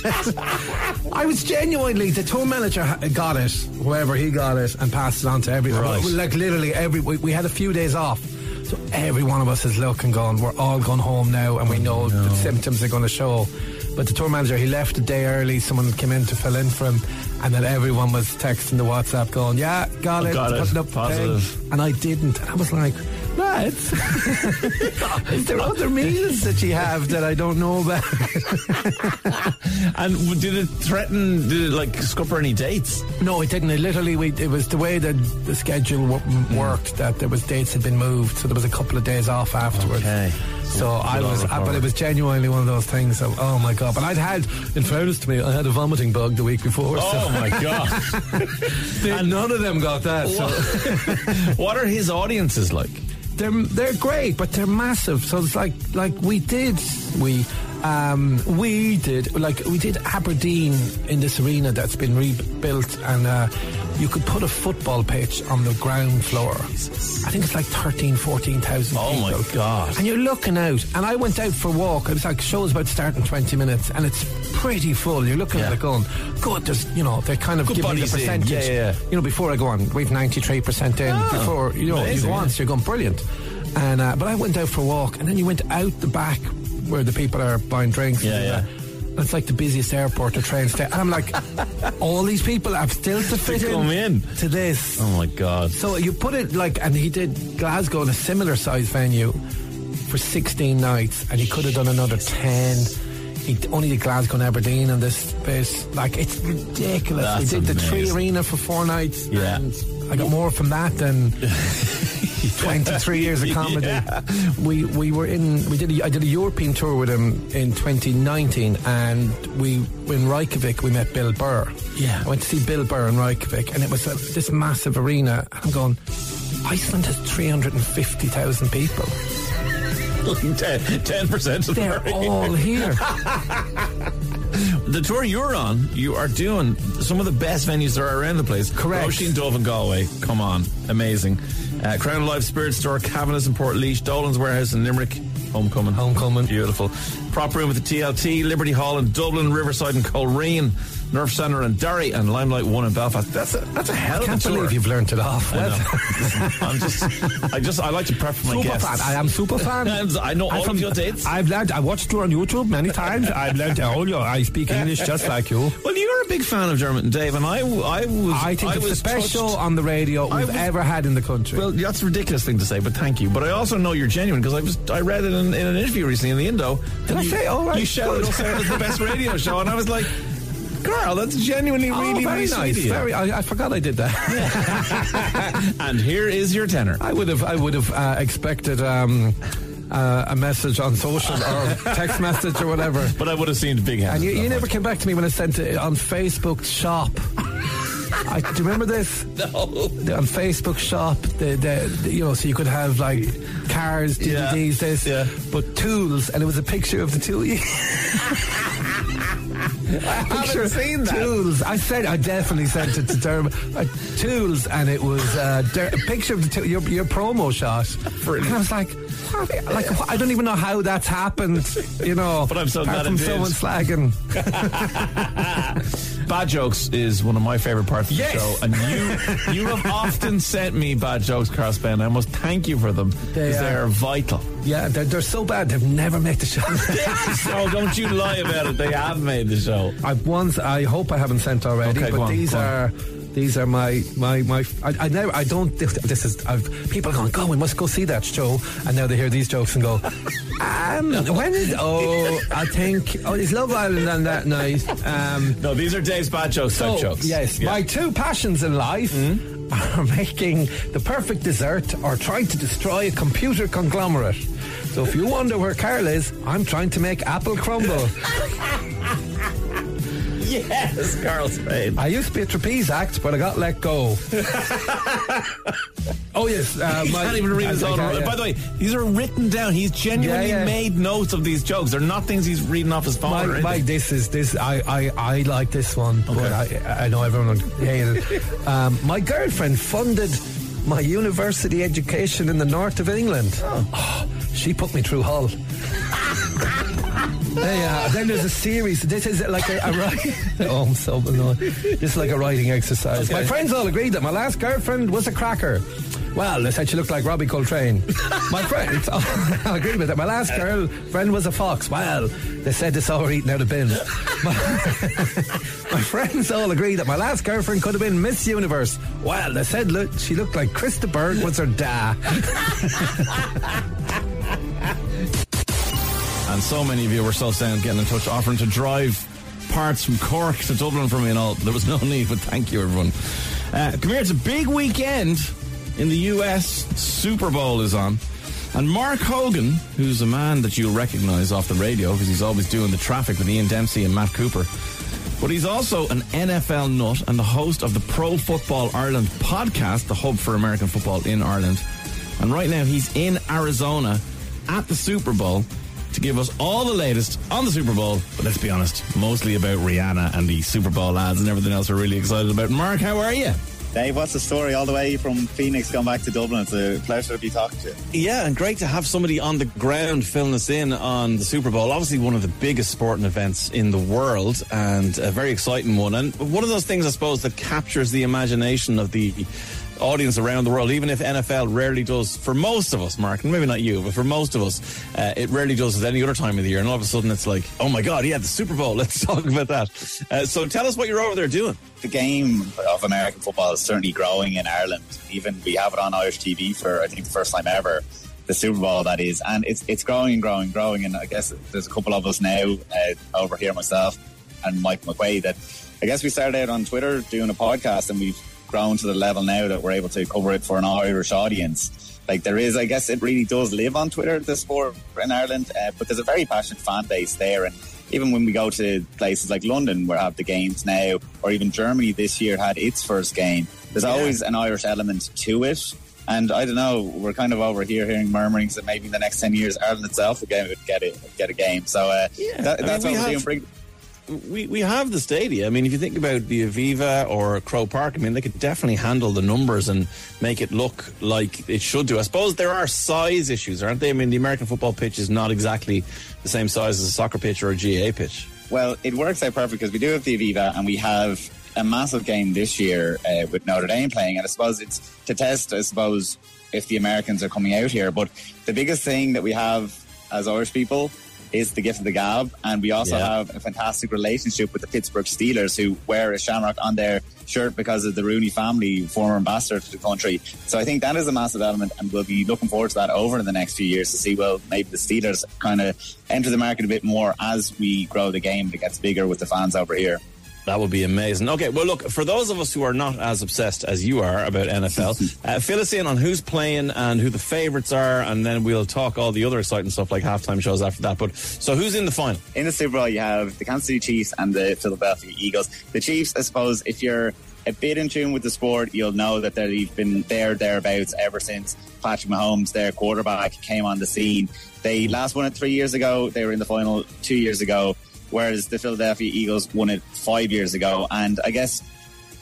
I was genuinely, the tour manager got it, whoever he got it, and passed it on to everyone. Right. Like literally, every we, we had a few days off, so every one of us is looking, going, we're all going home now, and we know no. the symptoms are going to show. But the tour manager, he left a day early. Someone came in to fill in for him, and then everyone was texting the WhatsApp going, yeah, got it, got it. Up positive. And I didn't. And I was like, nah, it's is there other meals that you have that I don't know about? And did it threaten, did it like scupper any dates? No, it didn't. It literally, we, it was the way that the schedule w- worked, that there was dates had been moved, so there was a couple of days off afterwards. Okay. So I was, I, but it was genuinely one of those things of, oh my God. But I'd had, in fairness to me, I had a vomiting bug the week before. Oh so. My God. And none of them got that. What, so. What are his audiences like? They're they're great, but they're massive. So it's like like we did we um, we did like we did Aberdeen in this arena that's been rebuilt, and uh, you could put a football pitch on the ground floor. Jesus. I think it's like thirteen, fourteen thousand oh people. Oh my God! And you're looking out, and I went out for a walk. It was like show's about to start in twenty minutes, and it's pretty full. You're looking yeah. at it going, good. There's, you know, they're kind of good giving you the percentage. Yeah, yeah. You know, before I go on, we've ninety-three percent in. Oh, before you know, you go on, so you're going brilliant. And uh, but I went out for a walk, and then you went out the back where the people are buying drinks. Yeah, and, uh, yeah. It's like the busiest airport, the train station. And I'm like, all these people have still to fit to come in, in to this. Oh my God. So you put it like, and he did Glasgow in a similar size venue for sixteen nights, and he could have done another ten. He only did Glasgow and Aberdeen on this space. Like, it's ridiculous. That's he did amazing. The Tree Arena for four nights. Yeah. And I got more from that than twenty-three years of comedy. Yeah. We we were in. We did. A, I did a European tour with him in twenty nineteen, and we in Reykjavik we met Bill Burr. Yeah, I went to see Bill Burr in Reykjavik, and it was a, this massive arena. I'm going, Iceland has three hundred fifty thousand people. ten percent of they're all here. The tour you're on, you are doing some of the best venues there are around the place. Correct. Roisin, Dove and Galway, come on, amazing. uh, Crown Alive Spirit Store, Cavanaugh's in Portlaoise, Dolan's Warehouse in Limerick, Homecoming Homecoming beautiful. Prop Room with the T L T, Liberty Hall in Dublin, Riverside and Coleraine, Nerve Centre and Derry, and Limelight One in Belfast. That's a that's a hell of a tour. I can't believe you've learned it off. I Listen, I'm just, I just, I like to prep for my super guests. Fan. I am super fan. I know I'm all from, of your dates. I've learned. I watched you on YouTube many times. I've learned all your. I speak English just like you. Well, you're a big fan of Dermot and Dave, and I, I was. I think I it's was the best show on the radio we've was, ever had in the country. Well, that's a ridiculous thing to say, but thank you. But I also know you're genuine because I was. I read it in, in an interview recently in the Indo. Did I you, say? All right, you shouted us out as the best radio show, and I was like. Girl, that's genuinely oh, really, very really nice. Very, I, I forgot I did that. And here is your tenor. I would have, I would have uh, expected um, uh, a message on social or text message or whatever. But I would have seemed big hand. And you, you never came back to me when I sent it on Facebook shop. I, do you remember this? No. On Facebook shop, the, the, the, you know, so you could have like cars, D V Ds, yeah. this, yeah. but tools, and it was a picture of the tool. I haven't sure seen that. Tools. I said. I definitely sent it to Dermot. Uh, tools, and it was uh, der- a picture of the t- your your promo shot. Brilliant. And I was like, what? Like what? I don't even know how that's happened. You know, but I'm so glad from it someone did. Slagging. Bad jokes is one of my favourite parts of yes. the show, and you you have often sent me bad jokes, Carl Spain. I must thank you for them because they, they are vital. Yeah, they're, they're so bad they've never made the show. Oh, don't you lie about it. They have made the show. I've once. I hope I haven't sent already. Okay, but on, these are These are my my my. I, I now I don't. This is. I've, people are going, "Go, we must go see that show," and now they hear these jokes and go, um, "When is? Oh, I think. Oh, is Love Island on that night?" Um, no, these are Dave's bad jokes. So, type jokes. Yes, yeah. My two passions in life. Mm-hmm. Are making the perfect dessert or trying to destroy a computer conglomerate. So if you wonder where Carl is, I'm trying to make apple crumble. Yes, Carl Spain. I used to be a trapeze act, but I got let go. Oh yes, uh, he my, can't even read his own. Yeah. By the way, these are written down. He's genuinely yeah, yeah. made notes of these jokes. They're not things he's reading off his phone. Mike, or Mike this is this. I I, I like this one, okay. But I, I know everyone hated it. Um, my girlfriend funded my university education in the north of England. Oh. Oh, she put me through Hull. Yeah, then there's a series. This is like a, a writing. Oh, I'm so annoyed. This is like a writing exercise. Okay. My friends all agreed that my last girlfriend was a cracker. Well, they said she looked like Robbie Coltrane. My friends all agreed with that. My last girlfriend was a fox. Well, they said they saw her eating out of bins. My, my friends all agreed that my last girlfriend could have been Miss Universe. Well, they said look, she looked like Krista Berg was her da. And so many of you were so sound getting in touch, offering to drive parts from Cork to Dublin for me and all. There was no need, but thank you, everyone. Uh, come here, it's a big weekend in the U S. Super Bowl is on. And Mark Hogan, who's a man that you'll recognise off the radio because he's always doing the traffic with Ian Dempsey and Matt Cooper. But he's also an N F L nut and the host of the Pro Football Ireland podcast, the hub for American football in Ireland. And right now he's in Arizona at the Super Bowl to give us all the latest on the Super Bowl. But let's be honest, mostly about Rihanna and the Super Bowl ads and everything else we're really excited about. Mark, how are you? Dave, what's the story? All the way from Phoenix, going back to Dublin. It's a pleasure to be talking to you. Yeah, and great to have somebody on the ground filling us in on the Super Bowl. Obviously one of the biggest sporting events in the world and a very exciting one. And one of those things, I suppose, that captures the imagination of the audience around the world, even if N F L rarely does for most of us, Mark, and maybe not you, but for most of us, uh, it rarely does at any other time of the year. And all of a sudden it's like, oh my God, yeah, the Super Bowl, let's talk about that. Uh, so tell us what you're over there doing. The game of American football is certainly growing in Ireland. Even we have it on Irish T V for, I think, the first time ever, the Super Bowl, that is. And it's it's growing and growing and growing. And I guess there's a couple of us now uh, over here, myself and Mike McQuaid, that I guess we started out on Twitter doing a podcast, and we've grown to the level now that we're able to cover it for an Irish audience. Like, there is, I guess it really does live on Twitter, this sport in Ireland, uh, but there's a very passionate fan base there. And even when we go to places like London, where we have the games now, or even Germany this year had its first game, there's yeah. always an Irish element to it. And I don't know, we're kind of over here hearing murmurings that maybe in the next ten years Ireland itself would get a, get a game. So uh, yeah. that, that's I mean, what we we're have- doing. We we have the stadia. I mean, if you think about the Aviva or Croke Park, I mean, they could definitely handle the numbers and make it look like it should do. I suppose there are size issues, aren't they? I mean, the American football pitch is not exactly the same size as a soccer pitch or a G A A pitch. Well, it works out perfect because we do have the Aviva and we have a massive game this year uh, with Notre Dame playing. And I suppose it's to test, I suppose, if the Americans are coming out here. But the biggest thing that we have as Irish people is the gift of the gab, and we also yeah. have a fantastic relationship with the Pittsburgh Steelers, who wear a shamrock on their shirt because of the Rooney family, former ambassador to the country. So I think that is a massive element, and we'll be looking forward to that over the next few years to see, well, maybe the Steelers kind of enter the market a bit more as we grow the game. It gets bigger with the fans over here. That would be amazing. Okay, well, look, for those of us who are not as obsessed as you are about N F L, uh, fill us in on who's playing and who the favourites are, and then we'll talk all the other exciting stuff like halftime shows after that. But so who's in the final? In the Super Bowl, you have the Kansas City Chiefs and the Philadelphia Eagles. The Chiefs, I suppose, if you're a bit in tune with the sport, you'll know that they've been there, thereabouts, ever since Patrick Mahomes, their quarterback, came on the scene. They last won it three years ago. They were in the final two years ago, whereas the Philadelphia Eagles won it five years ago. And I guess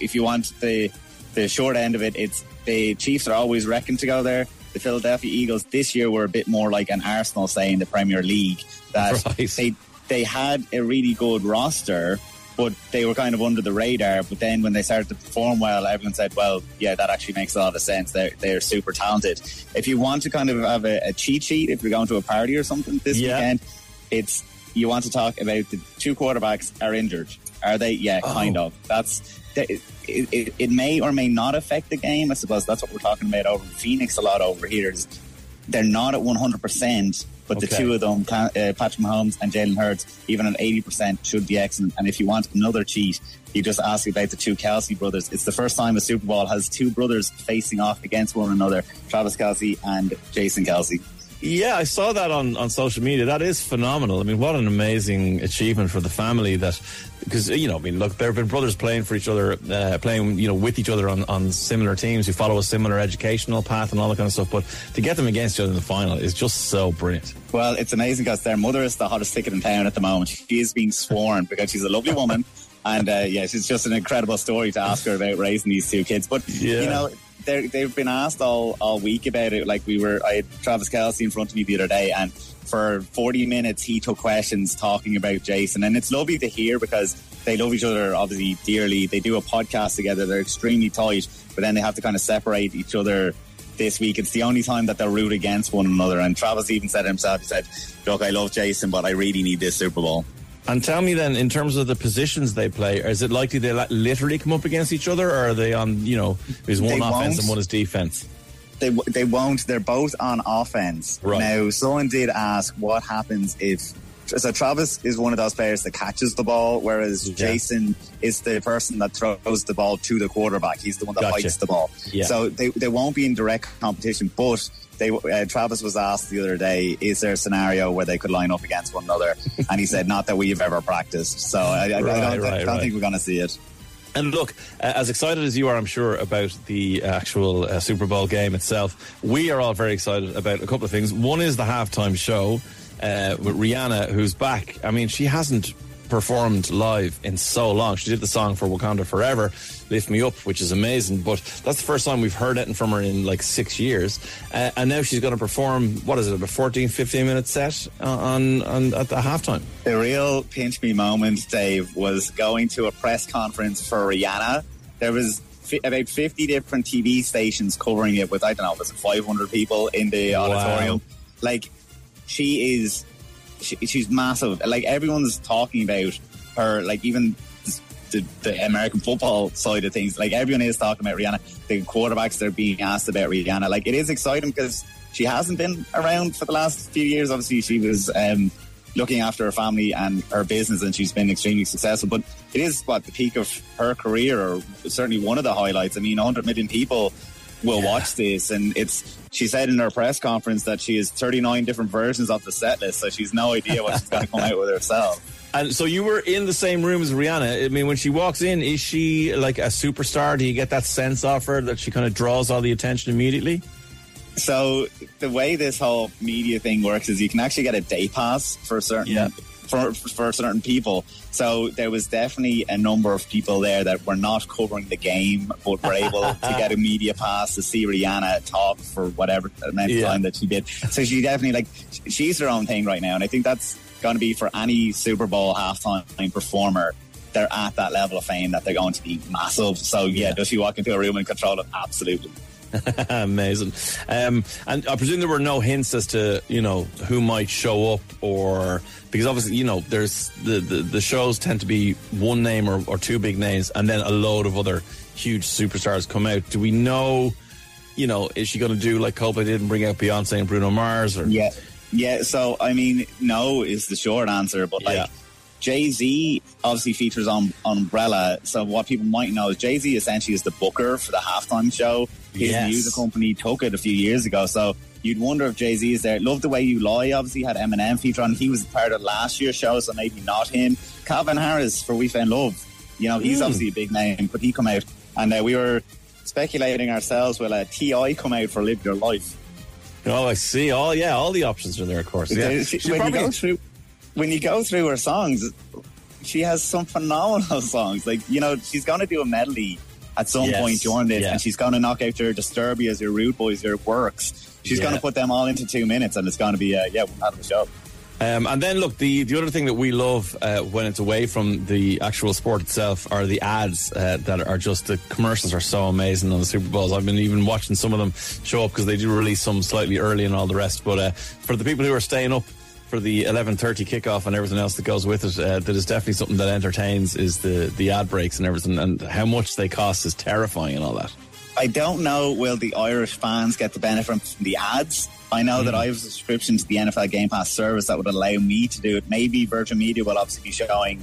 if you want the the short end of it, it's the Chiefs are always reckoned to go there. The Philadelphia Eagles this year were a bit more like an Arsenal, say, in the Premier League, that right. they they had a really good roster, but they were kind of under the radar. But then when they started to perform well, everyone said, well, yeah, that actually makes a lot of sense. They're, they're super talented. If you want to kind of have a, a cheat sheet, if you're going to a party or something this yeah. weekend, it's... you want to talk about the two quarterbacks are injured. Are they? Yeah, oh. kind of. That's it, it, it may or may not affect the game. I suppose that's what we're talking about over in Phoenix a lot over here. Is they're not at one hundred percent, but okay. the two of them, uh, Patrick Mahomes and Jalen Hurts, even at eighty percent should be excellent. And if you want another cheat, you just ask about the two Kelce brothers. It's the first time a Super Bowl has two brothers facing off against one another, Travis Kelce and Jason Kelce. Yeah, I saw that on, on social media. That is phenomenal. I mean, what an amazing achievement for the family that, because, you know, I mean, look, there have been brothers playing for each other, uh, playing, you know, with each other on, on similar teams who follow a similar educational path and all that kind of stuff. But to get them against each other in the final is just so brilliant. Well, it's amazing because their mother is the hottest ticket in town at the moment. She is being sworn because she's a lovely woman. And, uh, yeah, it's just an incredible story to ask her about raising these two kids. But, yeah. you know... They're, they've been asked all, all week about it. Like we were, I had Travis Kelce in front of me the other day, and for forty minutes he took questions talking about Jason. And it's lovely to hear because they love each other obviously dearly. They do a podcast together. They're extremely tight, but then they have to kind of separate each other this week. It's the only time that they'll root against one another. And Travis even said himself, he said, look, I love Jason, but I really need this Super Bowl. And tell me then, in terms of the positions they play, is it likely they literally come up against each other, or are they on, you know, there's one offense and one is defense? They they won't. They're both on offense. Right. Now, someone did ask what happens if... So Travis is one of those players that catches the ball, whereas yeah. Jason is the person that throws the ball to the quarterback. He's the one that gotcha. Fights the ball. Yeah. So they, they won't be in direct competition, but... They, uh, Travis was asked the other day, is there a scenario where they could line up against one another? And he said, not that we've ever practiced. So I, I, right, I don't, right, I don't right. think we're going to see it. And look, uh, as excited as you are, I'm sure, about the actual uh, Super Bowl game itself, we are all very excited about a couple of things. One is the halftime show uh, with Rihanna, who's back. I mean, she hasn't performed live in so long. She did the song for Wakanda Forever, Lift Me Up, which is amazing, but that's the first time we've heard it from her in like six years. Uh, and now she's going to perform, what is it, a fourteen, fifteen minute set on, on at the halftime. The real pinch me moment, Dave, was going to a press conference for Rihanna. There was f- about fifty different T V stations covering it with, I don't know, was it five hundred people in the auditorium? Wow. Like, she is... She, she's massive. Like, everyone's talking about her, like even the, the American football side of things. Like, everyone is talking about Rihanna. The quarterbacks, they're being asked about Rihanna. Like, it is exciting because she hasn't been around for the last few years. Obviously, she was um, looking after her family and her business, and she's been extremely successful. But it is, what, the peak of her career, or certainly one of the highlights. I mean, one hundred million people will yeah. watch this, and it's... She said in her press conference that she has thirty-nine different versions of the set list, so she's no idea what she's going to come out with herself. And so you were in the same room as Rihanna. I mean, when she walks in, is she like a superstar? Do you get that sense of her that she kind of draws all the attention immediately? So the way this whole media thing works is you can actually get a day pass for certain yeah. for, for certain people. So there was definitely a number of people there that were not covering the game, but were able to get a media pass to see Rihanna talk for whatever amount of yeah. time that she did. So she definitely, like, she's her own thing right now. And I think that's going to be for any Super Bowl halftime performer. They're at that level of fame that they're going to be massive. So, yeah, yeah. does she walk into a room and control it? Absolutely. Amazing. Um, and I presume there were no hints as to, you know, who might show up, or because obviously, you know, there's the, the, the shows tend to be one name or, or two big names, and then a load of other huge superstars come out. Do we know, you know, is she going to do like Coldplay did and bring out Beyonce and Bruno Mars? Or yeah, yeah. So I mean, no is the short answer, but like. Yeah. Jay-Z obviously features on Umbrella, so what people might know is Jay-Z essentially is the booker for the halftime show. His yes. music company took it a few years ago, so you'd wonder if Jay-Z is there. Love the Way You Lie obviously had Eminem feature on. He was part of last year's show, so maybe not him. Calvin Harris for We Found Love, you know, he's mm. obviously a big name, but he come out, and uh, we were speculating ourselves, will uh, T I come out for Live Your Life? Oh, I see. All yeah, all the options are there, of course. Yeah. She, when probably... you go through... When you go through her songs, she has some phenomenal songs. Like, you know, she's going to do a medley at some yes, point during this, yeah. and she's going to knock out your Disturbias, your Rude Boys, your Works. She's yeah. going to put them all into two minutes, and it's going to be, uh, yeah, out of the show. Um, and then, look, the, the other thing that we love uh, when it's away from the actual sport itself are the ads uh, that are just, the commercials are so amazing on the Super Bowls. I've been even watching some of them show up because they do release some slightly early and all the rest. But uh, for the people who are staying up for the eleven thirty kickoff and everything else that goes with it, uh, that is definitely something that entertains, is the, the ad breaks and everything, and how much they cost is terrifying and all that. I don't know, will the Irish fans get the benefit from the ads? I know mm. that I have a subscription to the N F L Game Pass service that would allow me to do it. Maybe Virgin Media will obviously be showing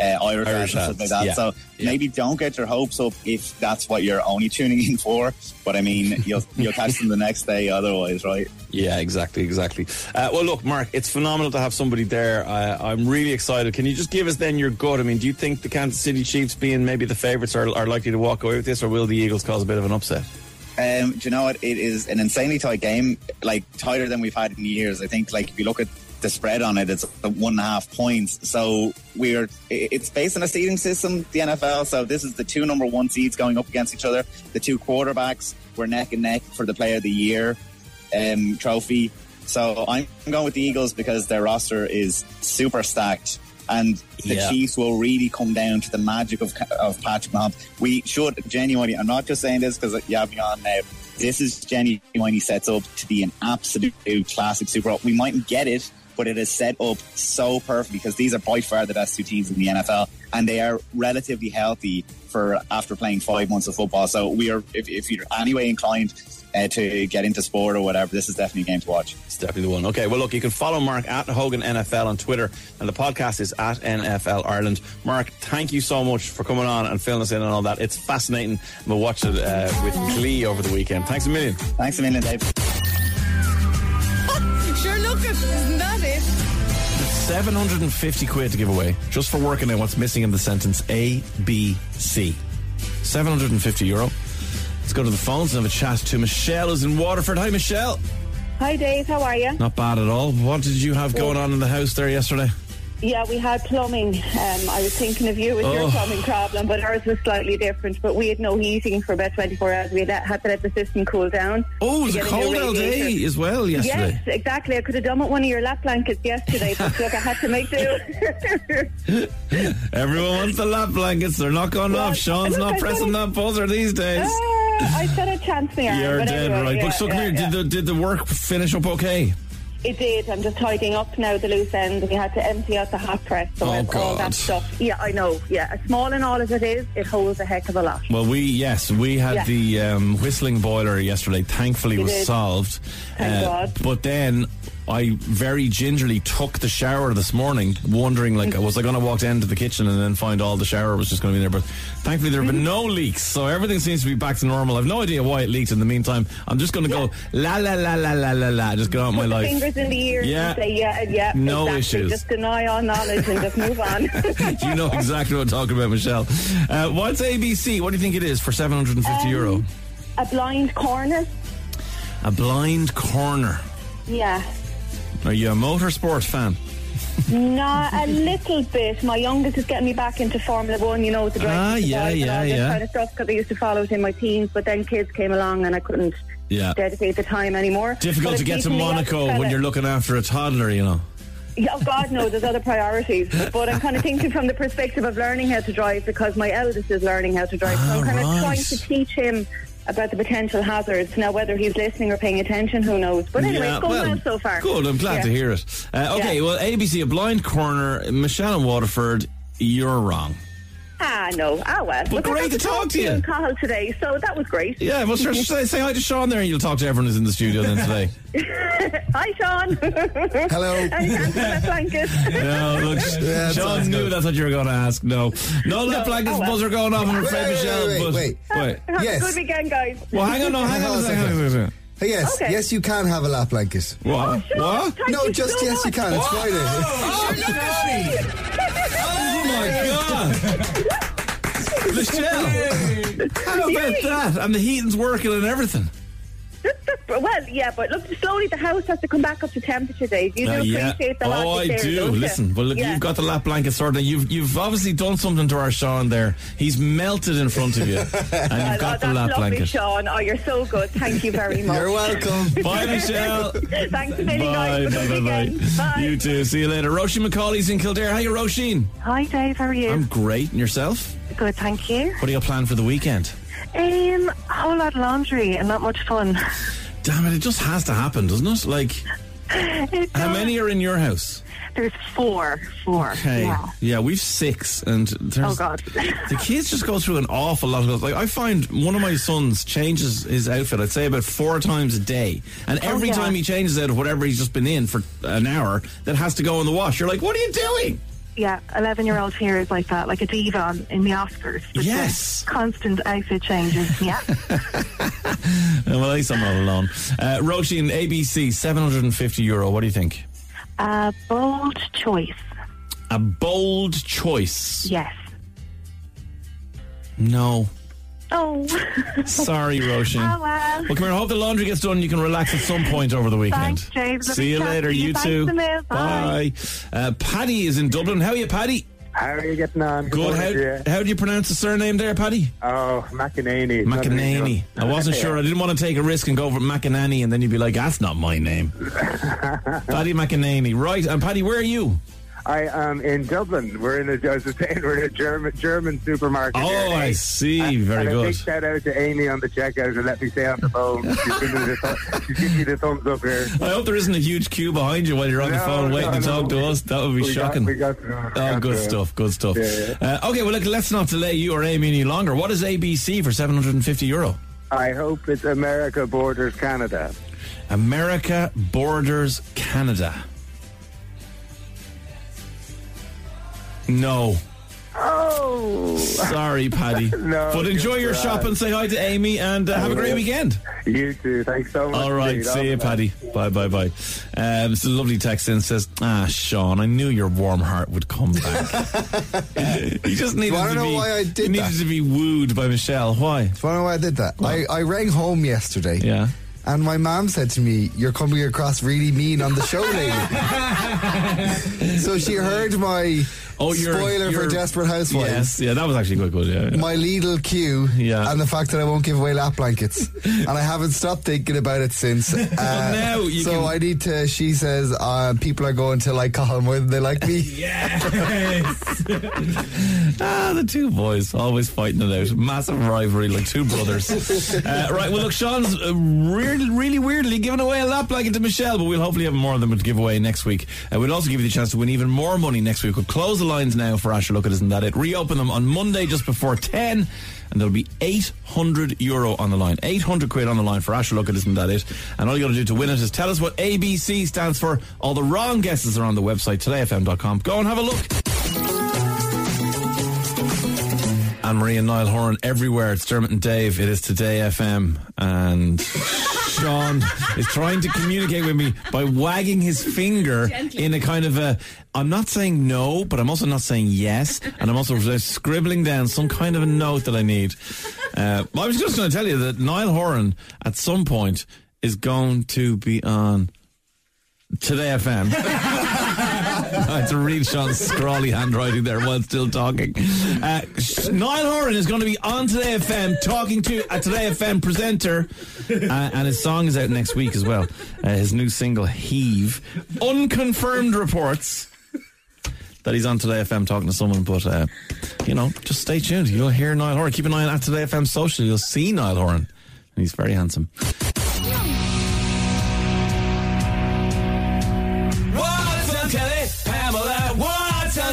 uh, Irish, Irish ads and stuff like that. Yeah. So yeah. maybe don't get your hopes up if that's what you're only tuning in for. But I mean, you'll you'll catch them the next day otherwise, right? Yeah, exactly, exactly. Uh, well, look, Mark, it's phenomenal to have somebody there. Uh, I'm really excited. Can you just give us then your gut? I mean, do you think the Kansas City Chiefs being maybe the favourites are, are likely to walk away with this, or will the Eagles cause a bit of an upset? Um, do you know what? It is an insanely tight game, like tighter than we've had in years. I think, like, if you look at the spread on it, it's one and a half points. So we're it's based on a seeding system, the N F L. So this is the two number one seeds going up against each other. The two quarterbacks were neck and neck for the Player of the Year um, trophy. So I'm going with the Eagles because their roster is super stacked. And the yeah. Chiefs will really come down to the magic of of Patrick Mahomes. We should genuinely, I'm not just saying this because you have me on now, this is genuinely sets up to be an absolute classic Super Bowl. We mightn't get it, but it is set up so perfectly because these are by far the best two teams in the N F L and they are relatively healthy for after playing five months of football. So we are, if, if you're anyway inclined Uh, to get into sport or whatever, this is definitely a game to watch. It's definitely the one. Okay, well, look, you can follow Mark at Hogan N F L on Twitter, and the podcast is at N F L Ireland. Mark, thank you so much for coming on and filling us in and all that. It's fascinating. We'll watch it uh, with glee over the weekend. Thanks a million. Thanks a million, Dave. Sure, look, isn't that it? seven hundred fifty quid to give away just for working out what's missing in the sentence A, B, C. seven hundred fifty euro. Let's go to the phones and have a chat to Michelle, who's in Waterford. Hi, Michelle. Hi, Dave. How are you? Not bad at all. What did you have going on in the house there yesterday? Yeah, we had plumbing. Um, I was thinking of you with oh. your plumbing problem, but ours was slightly different. But we had no heating for about twenty-four hours. We had to let the system cool down. Oh, it was a cold all day as well yesterday. Yes, exactly. I could have done with one of your lap blankets yesterday, but look, I had to make do. Everyone wants the lap blankets. They're not going well, off. Sean's look, not I pressing that buzzer these days. Uh, I said a chance me out. You're dead anyway, right. Yeah, but so yeah, come here, yeah. did, the, did the work finish up okay? It did. I'm just tidying up now the loose end. We had to empty out the hot press. So oh, God. All that stuff. Yeah, I know. Yeah, as small and all as it is, it holds a heck of a lot. Well, we, yes, we had yeah. the um, whistling boiler yesterday. Thankfully, it was did. solved. Thank uh, God. But then I very gingerly took the shower this morning, wondering, like, mm-hmm. was I going to walk down to the kitchen and then find all the shower was just going to be there? But thankfully, there have been no leaks, so everything seems to be back to normal. I've no idea why it leaked in the meantime. I'm just going to yeah. go, la, la, la, la, la, la, la, just get on with my life. Put fingers in the ears yeah. and say, yeah, yeah, no exactly. issues. Just deny all knowledge and just move on. You know exactly what I'm talking about, Michelle. Uh, what's A B C? What do you think it is for seven hundred fifty um, euro? A blind corner. A blind corner. Yeah. Are you a motorsport fan? Nah, a little bit. My youngest is getting me back into Formula One, you know, the driving. Ah, yeah, yeah, and all yeah. that kind of stuff, because I used to follow it in my teens, but then kids came along and I couldn't yeah. dedicate the time anymore. Difficult but to get to Monaco when you're looking after a toddler, you know. Oh, God, no, there's other priorities. But I'm kind of thinking from the perspective of learning how to drive, because my eldest is learning how to drive. So I'm kind right. of trying to teach him about the potential hazards. Now, whether he's listening or paying attention, who knows? But anyway, yeah, it's going well, well so far. Good, I'm glad yeah. to hear it. Uh, okay, yeah. well, A B C, a blind corner. Michelle in Waterford, you're wrong. Ah, no. Ah, well. But well, great to talk, talk to you. Call today, so that was great. Yeah, well, sure, say, say hi to Sean there and you'll talk to everyone who's in the studio then today. Hi, Sean. Hello. Any answer to that blanket? No, look, yeah, Sean knew good. That's what you were going to ask. No. No, no. That blanket's oh, well. buzzer going off, I'm afraid, Michelle. Wait, wait, wait. But, wait. Have, have yes. a good weekend, guys. Well, hang on, no, hang on a second. Yes, okay. yes, you can have a lap blanket. What? Oh, sure. What? Thank no, just so yes, much. You can. It's oh, Friday. Oh, oh, oh my God. Michelle, how about that? And the heating's working and everything. Well, yeah, but look, slowly the house has to come back up to temperature, Dave. You do uh, yeah. appreciate the Oh, I there, do. Listen, well, look, yeah. you've got the lap blanket sorted. You've you've obviously done something to our Sean there. He's melted in front of you. And you've well, got oh, the lap lovely, blanket. Sean. Oh, you're so good. Thank you very much. You're welcome. Bye, Michelle. Thanks a million, guys. Bye, bye, bye, bye. Bye. You too. See you later. Roisin McCauley's in Kildare. Hi, Roisin. Hi, Dave. How are you? I'm great. And yourself? Good, thank you. What do you plan for the weekend? Um, a whole lot of laundry and not much fun. Damn it, it just has to happen, doesn't it? Like, How many are in your house? There's four. Four. Okay. Yeah, yeah we've six. And there's, oh, God. The kids just go through an awful lot of those. Like, I find one of my sons changes his outfit, I'd say, about four times a day. And every oh, yeah. time he changes out of whatever he's just been in for an hour, that has to go in the wash. You're like, what are you doing? Yeah, eleven-year-old here is like that, like a diva in the Oscars. Yes. Constant outfit changes, yeah. Well, at least I'm not alone. Uh, Roisin, A B C, seven hundred fifty euro. What do you think? A bold choice. A bold choice? Yes. No. Oh. Sorry, Roisin. Oh, well. Well, come here. I hope the laundry gets done and you can relax at some point over the weekend. Thanks, James. See you later, you two. Bye. Bye. Uh, Paddy is in Dublin. How are you, Paddy? How are you getting on? Good. Good. How, how do you pronounce the surname there, Paddy? Oh, McEnany. McEnany. I wasn't sure. I didn't want to take a risk and go for McEnany and then you'd be like, that's not my name. Paddy McEnany. Right. And Paddy, where are you? I am in Dublin. We're in a, I was saying, we're in a German German supermarket. Oh, here. I see. And, Very and good. And a big shout out to Amy on the checkout and let me stay on the phone. She's giving me the, she's giving me the thumbs up here. I hope there isn't a huge queue behind you while you're on no, the phone no, waiting no, to talk no. to us. That would be we shocking. Got, we got, we got, oh, good stuff. Good stuff. Yeah, yeah. Uh, okay, well, look, let's not delay you or Amy any longer. What is A B C for seven hundred fifty euro? I hope it's America Borders Canada. America Borders Canada. No. Oh. Sorry, Paddy. No. But enjoy your right. shop and say hi to Amy and uh, have a great weekend. You too. Thanks so much. All right. Indeed. See All you, night. Paddy. Bye, bye, bye. Um, it's a lovely text in. It says, ah, Sean, I knew your warm heart would come back. You just needed to, know be, why I did you needed that? to be wooed by Michelle. Why? Do you want to know why I did that? I, I rang home yesterday. Yeah. And my mom said to me, you're coming across really mean on the show, lady. So she heard my... Oh, you're, spoiler you're, for Desperate Housewives. Yes, yeah, that was actually quite good. Yeah, yeah. My Lidl queue, yeah. and the fact that I won't give away lap blankets, and I haven't stopped thinking about it since. Uh, well, now you so can... I need to. She says uh, people are going to like Colin more than they like me. Yes. Ah, the two boys always fighting it out. Massive rivalry, like two brothers. uh, right. Well, look, Sean's uh, really, really weirdly giving away a lap blanket to Michelle, but we'll hopefully have more of them to give away next week. Uh, we'll also give you the chance to win even more money next week. We'll close the lines now for Asher Look At Isn't That It. Reopen them on Monday just before ten and there'll be eight hundred euro on the line. eight hundred quid on the line for Asher Look At Isn't That It. And all you got to do to win it is tell us what A B C stands for. All the wrong guesses are on the website today f m dot com. Go and have a look. Anne-Marie and Niall Horan everywhere. It's Dermot and Dave. It is Today F M and Sean is trying to communicate with me by wagging his finger Gently. in a kind of a I'm not saying no, but I'm also not saying yes, and I'm also scribbling down some kind of a note that I need. Uh, I was just going to tell you that Niall Horan at some point is going to be on Today F M. I had to read Sean's scrawly handwriting there while still talking. Uh, Niall Horan is going to be on Today F M talking to a Today F M presenter, uh, and his song is out next week as well. Uh, his new single, Heave. Unconfirmed reports that he's on Today F M talking to someone, but uh, you know, just stay tuned. You'll hear Niall Horan. Keep an eye on at Today F M social. You'll see Niall Horan, and he's very handsome.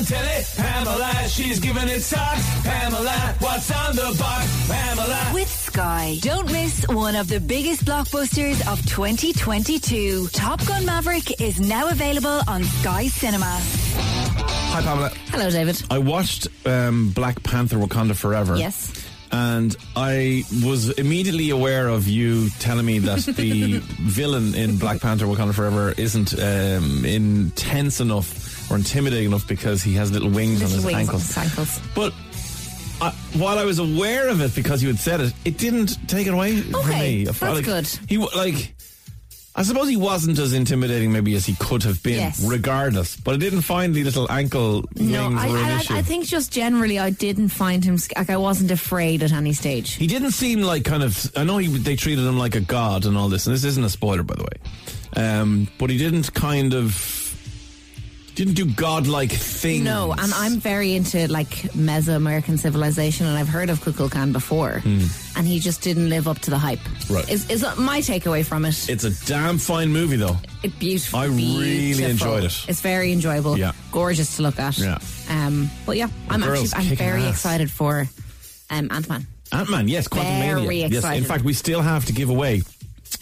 Telly, Pamela, she's giving it socks. Pamela, what's on the box? Pamela. With Sky, don't miss one of the biggest blockbusters of twenty twenty-two. Top Gun Maverick is now available on Sky Cinema. Hi, Pamela. Hello, David. I watched um, Black Panther Wakanda Forever. Yes. And I was immediately aware of you telling me that the villain in Black Panther Wakanda Forever isn't um, intense enough or intimidating enough because he has little wings, little on, his wings ankles. on his ankles. But I, while I was aware of it because you had said it, it didn't take it away okay, from me. That's like, good. He like, I suppose he wasn't as intimidating maybe as he could have been, yes. regardless. But I didn't find the little ankle no, wings I, were an I, issue. I think just generally I didn't find him, like I wasn't afraid at any stage. He didn't seem like kind of, I know he, they treated him like a god and all this, and this isn't a spoiler by the way, um, but he didn't kind of didn't do godlike things. No, and I'm very into like Mesoamerican civilization, and I've heard of Kukulkan before, mm. and he just didn't live up to the hype. Right, is is my takeaway from it. It's a damn fine movie, though. It beautiful. I really beautiful. enjoyed it. It's very enjoyable. Yeah, gorgeous to look at. Yeah, um, but yeah, the I'm actually I'm very ass. excited for um, Ant-Man. Ant-Man, yes, Quantumania. Very excited. Yes, in fact, we still have to give away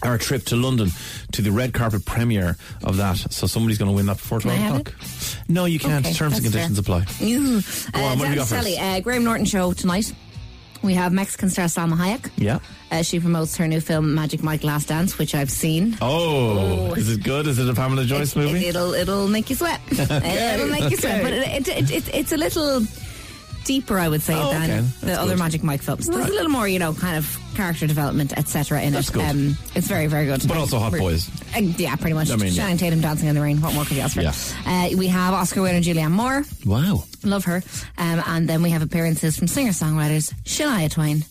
our trip to London to the red carpet premiere of that. So somebody's going to win that before twelve o'clock. No, you can't. Okay, Terms and conditions fair. apply. Mm. Uh, on, what have you got Sally, uh, Graham Norton show tonight. We have Mexican star Salma Hayek. Yeah. Uh, she promotes her new film, Magic Mike Last Dance, which I've seen. Oh, oh. Is it good? Is it a Pamela Joyce it, movie? It, it'll it'll make you sweat. okay. It'll make you sweat. But it, it, it, it, it's a little deeper, I would say, oh, than okay. the good. other Magic Mike films. There's right. a little more, you know, kind of character development, et cetera in That's it. Good. Um, it's very, very good. But like, also Hot Boys. Uh, yeah, pretty much. I mean, Channing yeah. Tatum dancing in the rain. What more could you ask for? Yeah. Uh, we have Oscar winner Julianne Moore. Wow. Love her. Um, and then we have appearances from singer-songwriters Shania Twain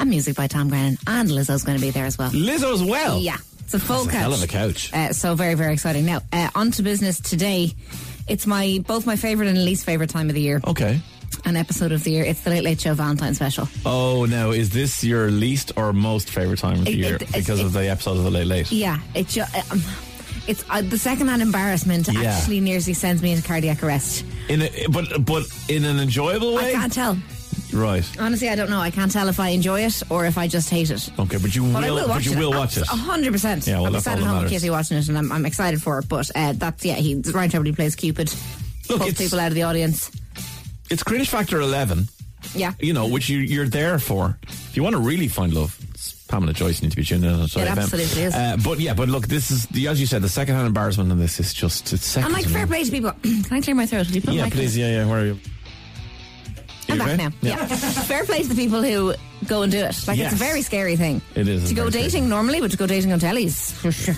and music by Tom Grennan. And Lizzo's going to be there as well. Lizzo's well? Yeah. It's a full That's couch. A hell of a couch. Uh, so very, very exciting. Now, uh, on to business today. It's my both my favourite and least favourite time of the year. Okay. An episode of the year. It's the Late Late Show Valentine special. Oh, now, is this your least or most favourite time of the it, year it, because it, of the episode of the Late Late? Yeah. It ju- um, it's uh, the secondhand embarrassment yeah. actually nearly sends me into cardiac arrest. In a, but, but in an enjoyable way? I can't tell. Right. Honestly, I don't know. I can't tell if I enjoy it or if I just hate it. Okay, but you but will, I will watch but you it. Will watch it. one hundred percent. Yeah, well, I'm that's sat all at home with Kitty watching it and I'm, I'm excited for it. But uh, that's, yeah, he, Ryan Trebley plays Cupid. Look, pulls people out of the audience. It's cringe factor eleven. Yeah. You know, which you, you're there for. If you want to really find love, it's Pamela Joyce need to be tuned in on Today F M. It absolutely is. Uh, but yeah, but look, this is, the, as you said, the second-hand embarrassment on this is just, it's second. I'm like, fair play to people. Can I clear my throat? Will you put yeah, my please. Throat? Yeah, yeah. Where are you? Are I'm you back okay? now. Yeah. yeah. Fair play to the people who go and do it. Like, yes. It's a very scary thing. It is. To go dating scary. normally, but to go dating on tellies, for sure.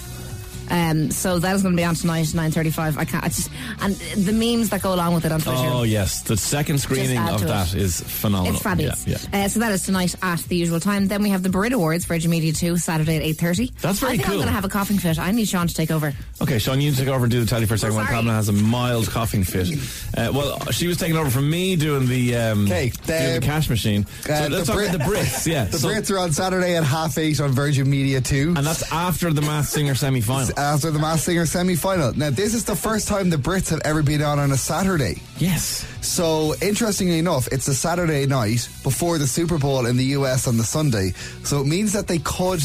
Um, so that is going to be on tonight, nine thirty-five. I can't. I just, and the memes that go along with it on Twitter. Oh yes, the second screening of that it. is phenomenal. It's fabulous. Yeah, yeah. Uh, so that is tonight at the usual time. Then we have the Brit Awards, Virgin Media Two, Saturday at eight thirty. That's very I think cool. I'm going to have a coughing fit. I need Sean to take over. Okay, Sean, you need to take over and do the tally for a second. When Pamela has a mild coughing fit. Uh, well, she was taking over from me doing the um, okay, the, doing the cash machine. Uh, so let's talk about the Brits. Yeah, the so, Brits are on Saturday at half eight on Virgin Media Two, and that's after the Masked Singer semi-final. After the Masked Singer semi-final. Now, this is the first time the Brits have ever been on on a Saturday. Yes. So, interestingly enough, it's a Saturday night before the Super Bowl in the U S on the Sunday. So, it means that they could,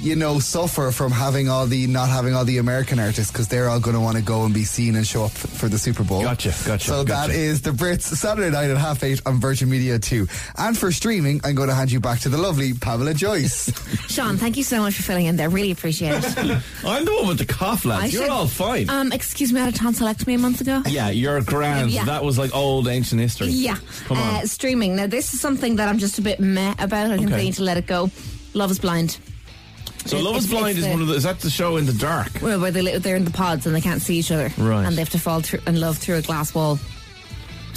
you know, suffer from having all the not having all the American artists because they're all going to want to go and be seen and show up for the Super Bowl. Gotcha, gotcha. So gotcha. That is the Brits Saturday night at half eight on Virgin Media Two. And for streaming, I'm going to hand you back to the lovely Pamela Joyce. Sean, thank you so much for filling in there. Really appreciate it. I'm the one with the cough, lads. I You're should, all fine. Um, excuse me, I had a tonsillectomy a month ago. Yeah, you're grand. Yeah. That was like old ancient history. Yeah. Come on. Uh, streaming. Now, this is something that I'm just a bit meh about. I think okay. they need to let it go. Love is Blind. So Love is Blind is one of the, is that the show in the dark? Well, where they, they're in the pods and they can't see each other. Right. And they have to fall through and love through a glass wall.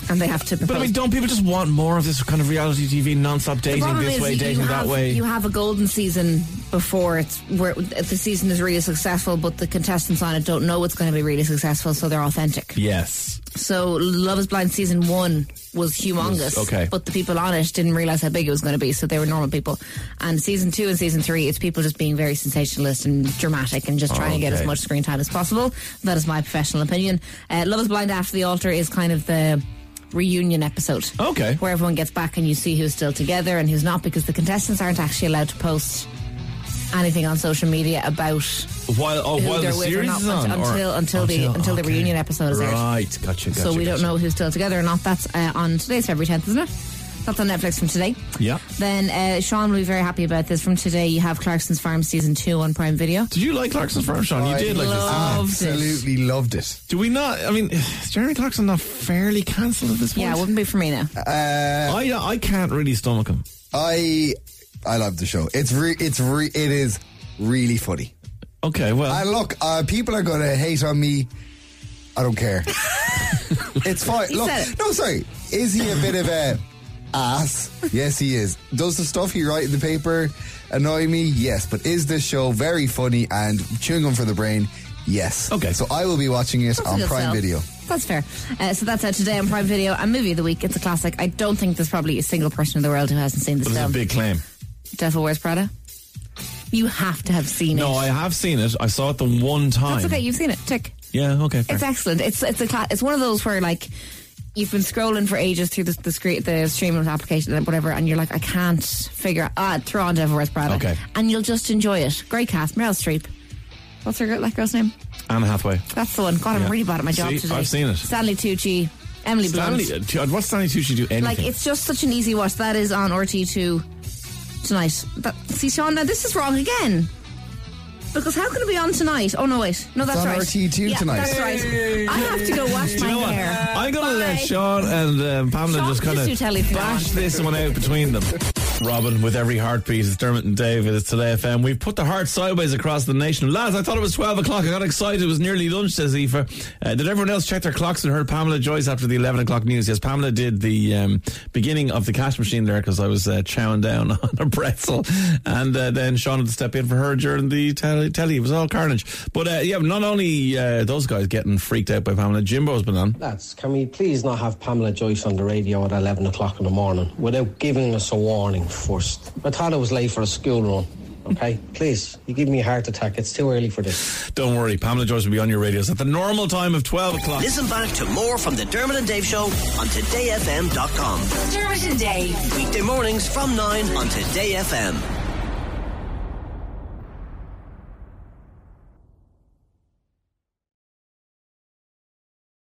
And they have to propose. But I mean, don't people just want more of this kind of reality T V, non-stop dating this way, dating have, that way? You have a golden season before it's where the season is really successful, but the contestants on it don't know it's going to be really successful, so they're authentic. Yes. So Love is Blind season one was humongous. Okay. But the people on it didn't realise how big it was going to be, so they were normal people. And season two and season three, it's people just being very sensationalist and dramatic and just trying okay. to get as much screen time as possible. That is my professional opinion. Uh, Love is Blind After the Altar is kind of the reunion episode. Okay. Where everyone gets back and you see who's still together and who's not, because the contestants aren't actually allowed to post anything on social media about while, oh, who while they're the with or not is on, until, or, until, until the until okay. the reunion episode is aired. Right, gotcha, gotcha. So we gotcha. don't know who's still together or not. That's uh, on today's February tenth, isn't it? That's on Netflix from today. Yeah. Then uh, Sean will be very happy about this. From today, you have Clarkson's Farm Season two on Prime Video. Did you like Clarkson's Farm, Sean? Oh, you did like loved this. Absolutely it. loved it. Do we not? I mean, is Jeremy Clarkson not fairly cancelled at this point? Yeah, it wouldn't be for me now. Uh, I I can't really stomach him. I I love the show. It's re, it's re, it is really funny. Okay, well, and look, uh, people are going to hate on me. I don't care. It's fine. Look, it. no, sorry. Is he a bit of a ass? Yes, he is. Does the stuff he write in the paper annoy me? Yes. But is this show very funny and chewing gum for the brain? Yes. Okay. So I will be watching it That's on Prime Video. That's fair. Uh, so that's out today on Prime Video. And Movie of the Week, it's a classic. I don't think there's probably a single person in the world who hasn't seen this but film. It's a big claim. Devil Wears Prada. You have to have seen no, it. No, I have seen it. I saw it the one time. That's okay, you've seen it. Tick. Yeah, okay, fair. It's excellent. It's it's a cla- it's one of those where, like, you've been scrolling for ages through the the, screen, the streaming application and whatever, and you're like, I can't figure out. Ah, throw on Devil Wears Prada. Okay. And you'll just enjoy it. Great cast. Meryl Streep. What's her that girl's name? Anne Hathaway. That's the one. God, I'm yeah. really bad at my job See, today. I've seen it. Stanley Tucci, Emily Blunt. Stanley, what's Stanley Tucci do anything? Like, it's just such an easy watch. That is on R T two tonight. That, see, Sean, now this is wrong again. Because how can it be on tonight? Oh, no, wait. No, that's right. It's on right. R T two yeah, tonight. That's right. I have to go wash do my you know hair. What? I'm going to let Sean and um, Pamela Sean just kind of bash this one out between them. Robin, with every heartbeat, it's Dermot and Dave. It's Today F M. We've put the heart sideways across the nation. Lads, I thought it was twelve o'clock. I got excited. It was nearly lunch, says Aoife. Uh, did everyone else check their clocks and heard Pamela Joyce after the eleven o'clock news? Yes, Pamela did the um, beginning of the cash machine there because I was uh, chowing down on a pretzel. And uh, then Sean had to step in for her during the telly. telly. It was all carnage. But uh, yeah, not only uh, those guys getting freaked out by Pamela, Jimbo's been on. Lads, can we please not have Pamela Joyce on the radio at eleven o'clock in the morning without giving us a warning? First, I thought I was late for a school run. Okay, please, you give me a heart attack. It's too early for this. Don't worry, Pamela Joyce will be on your radios at the normal time of twelve o'clock. Listen back to more from the Dermot and Dave Show on today f m dot com. Dermot and Dave, weekday mornings from nine on Today F M.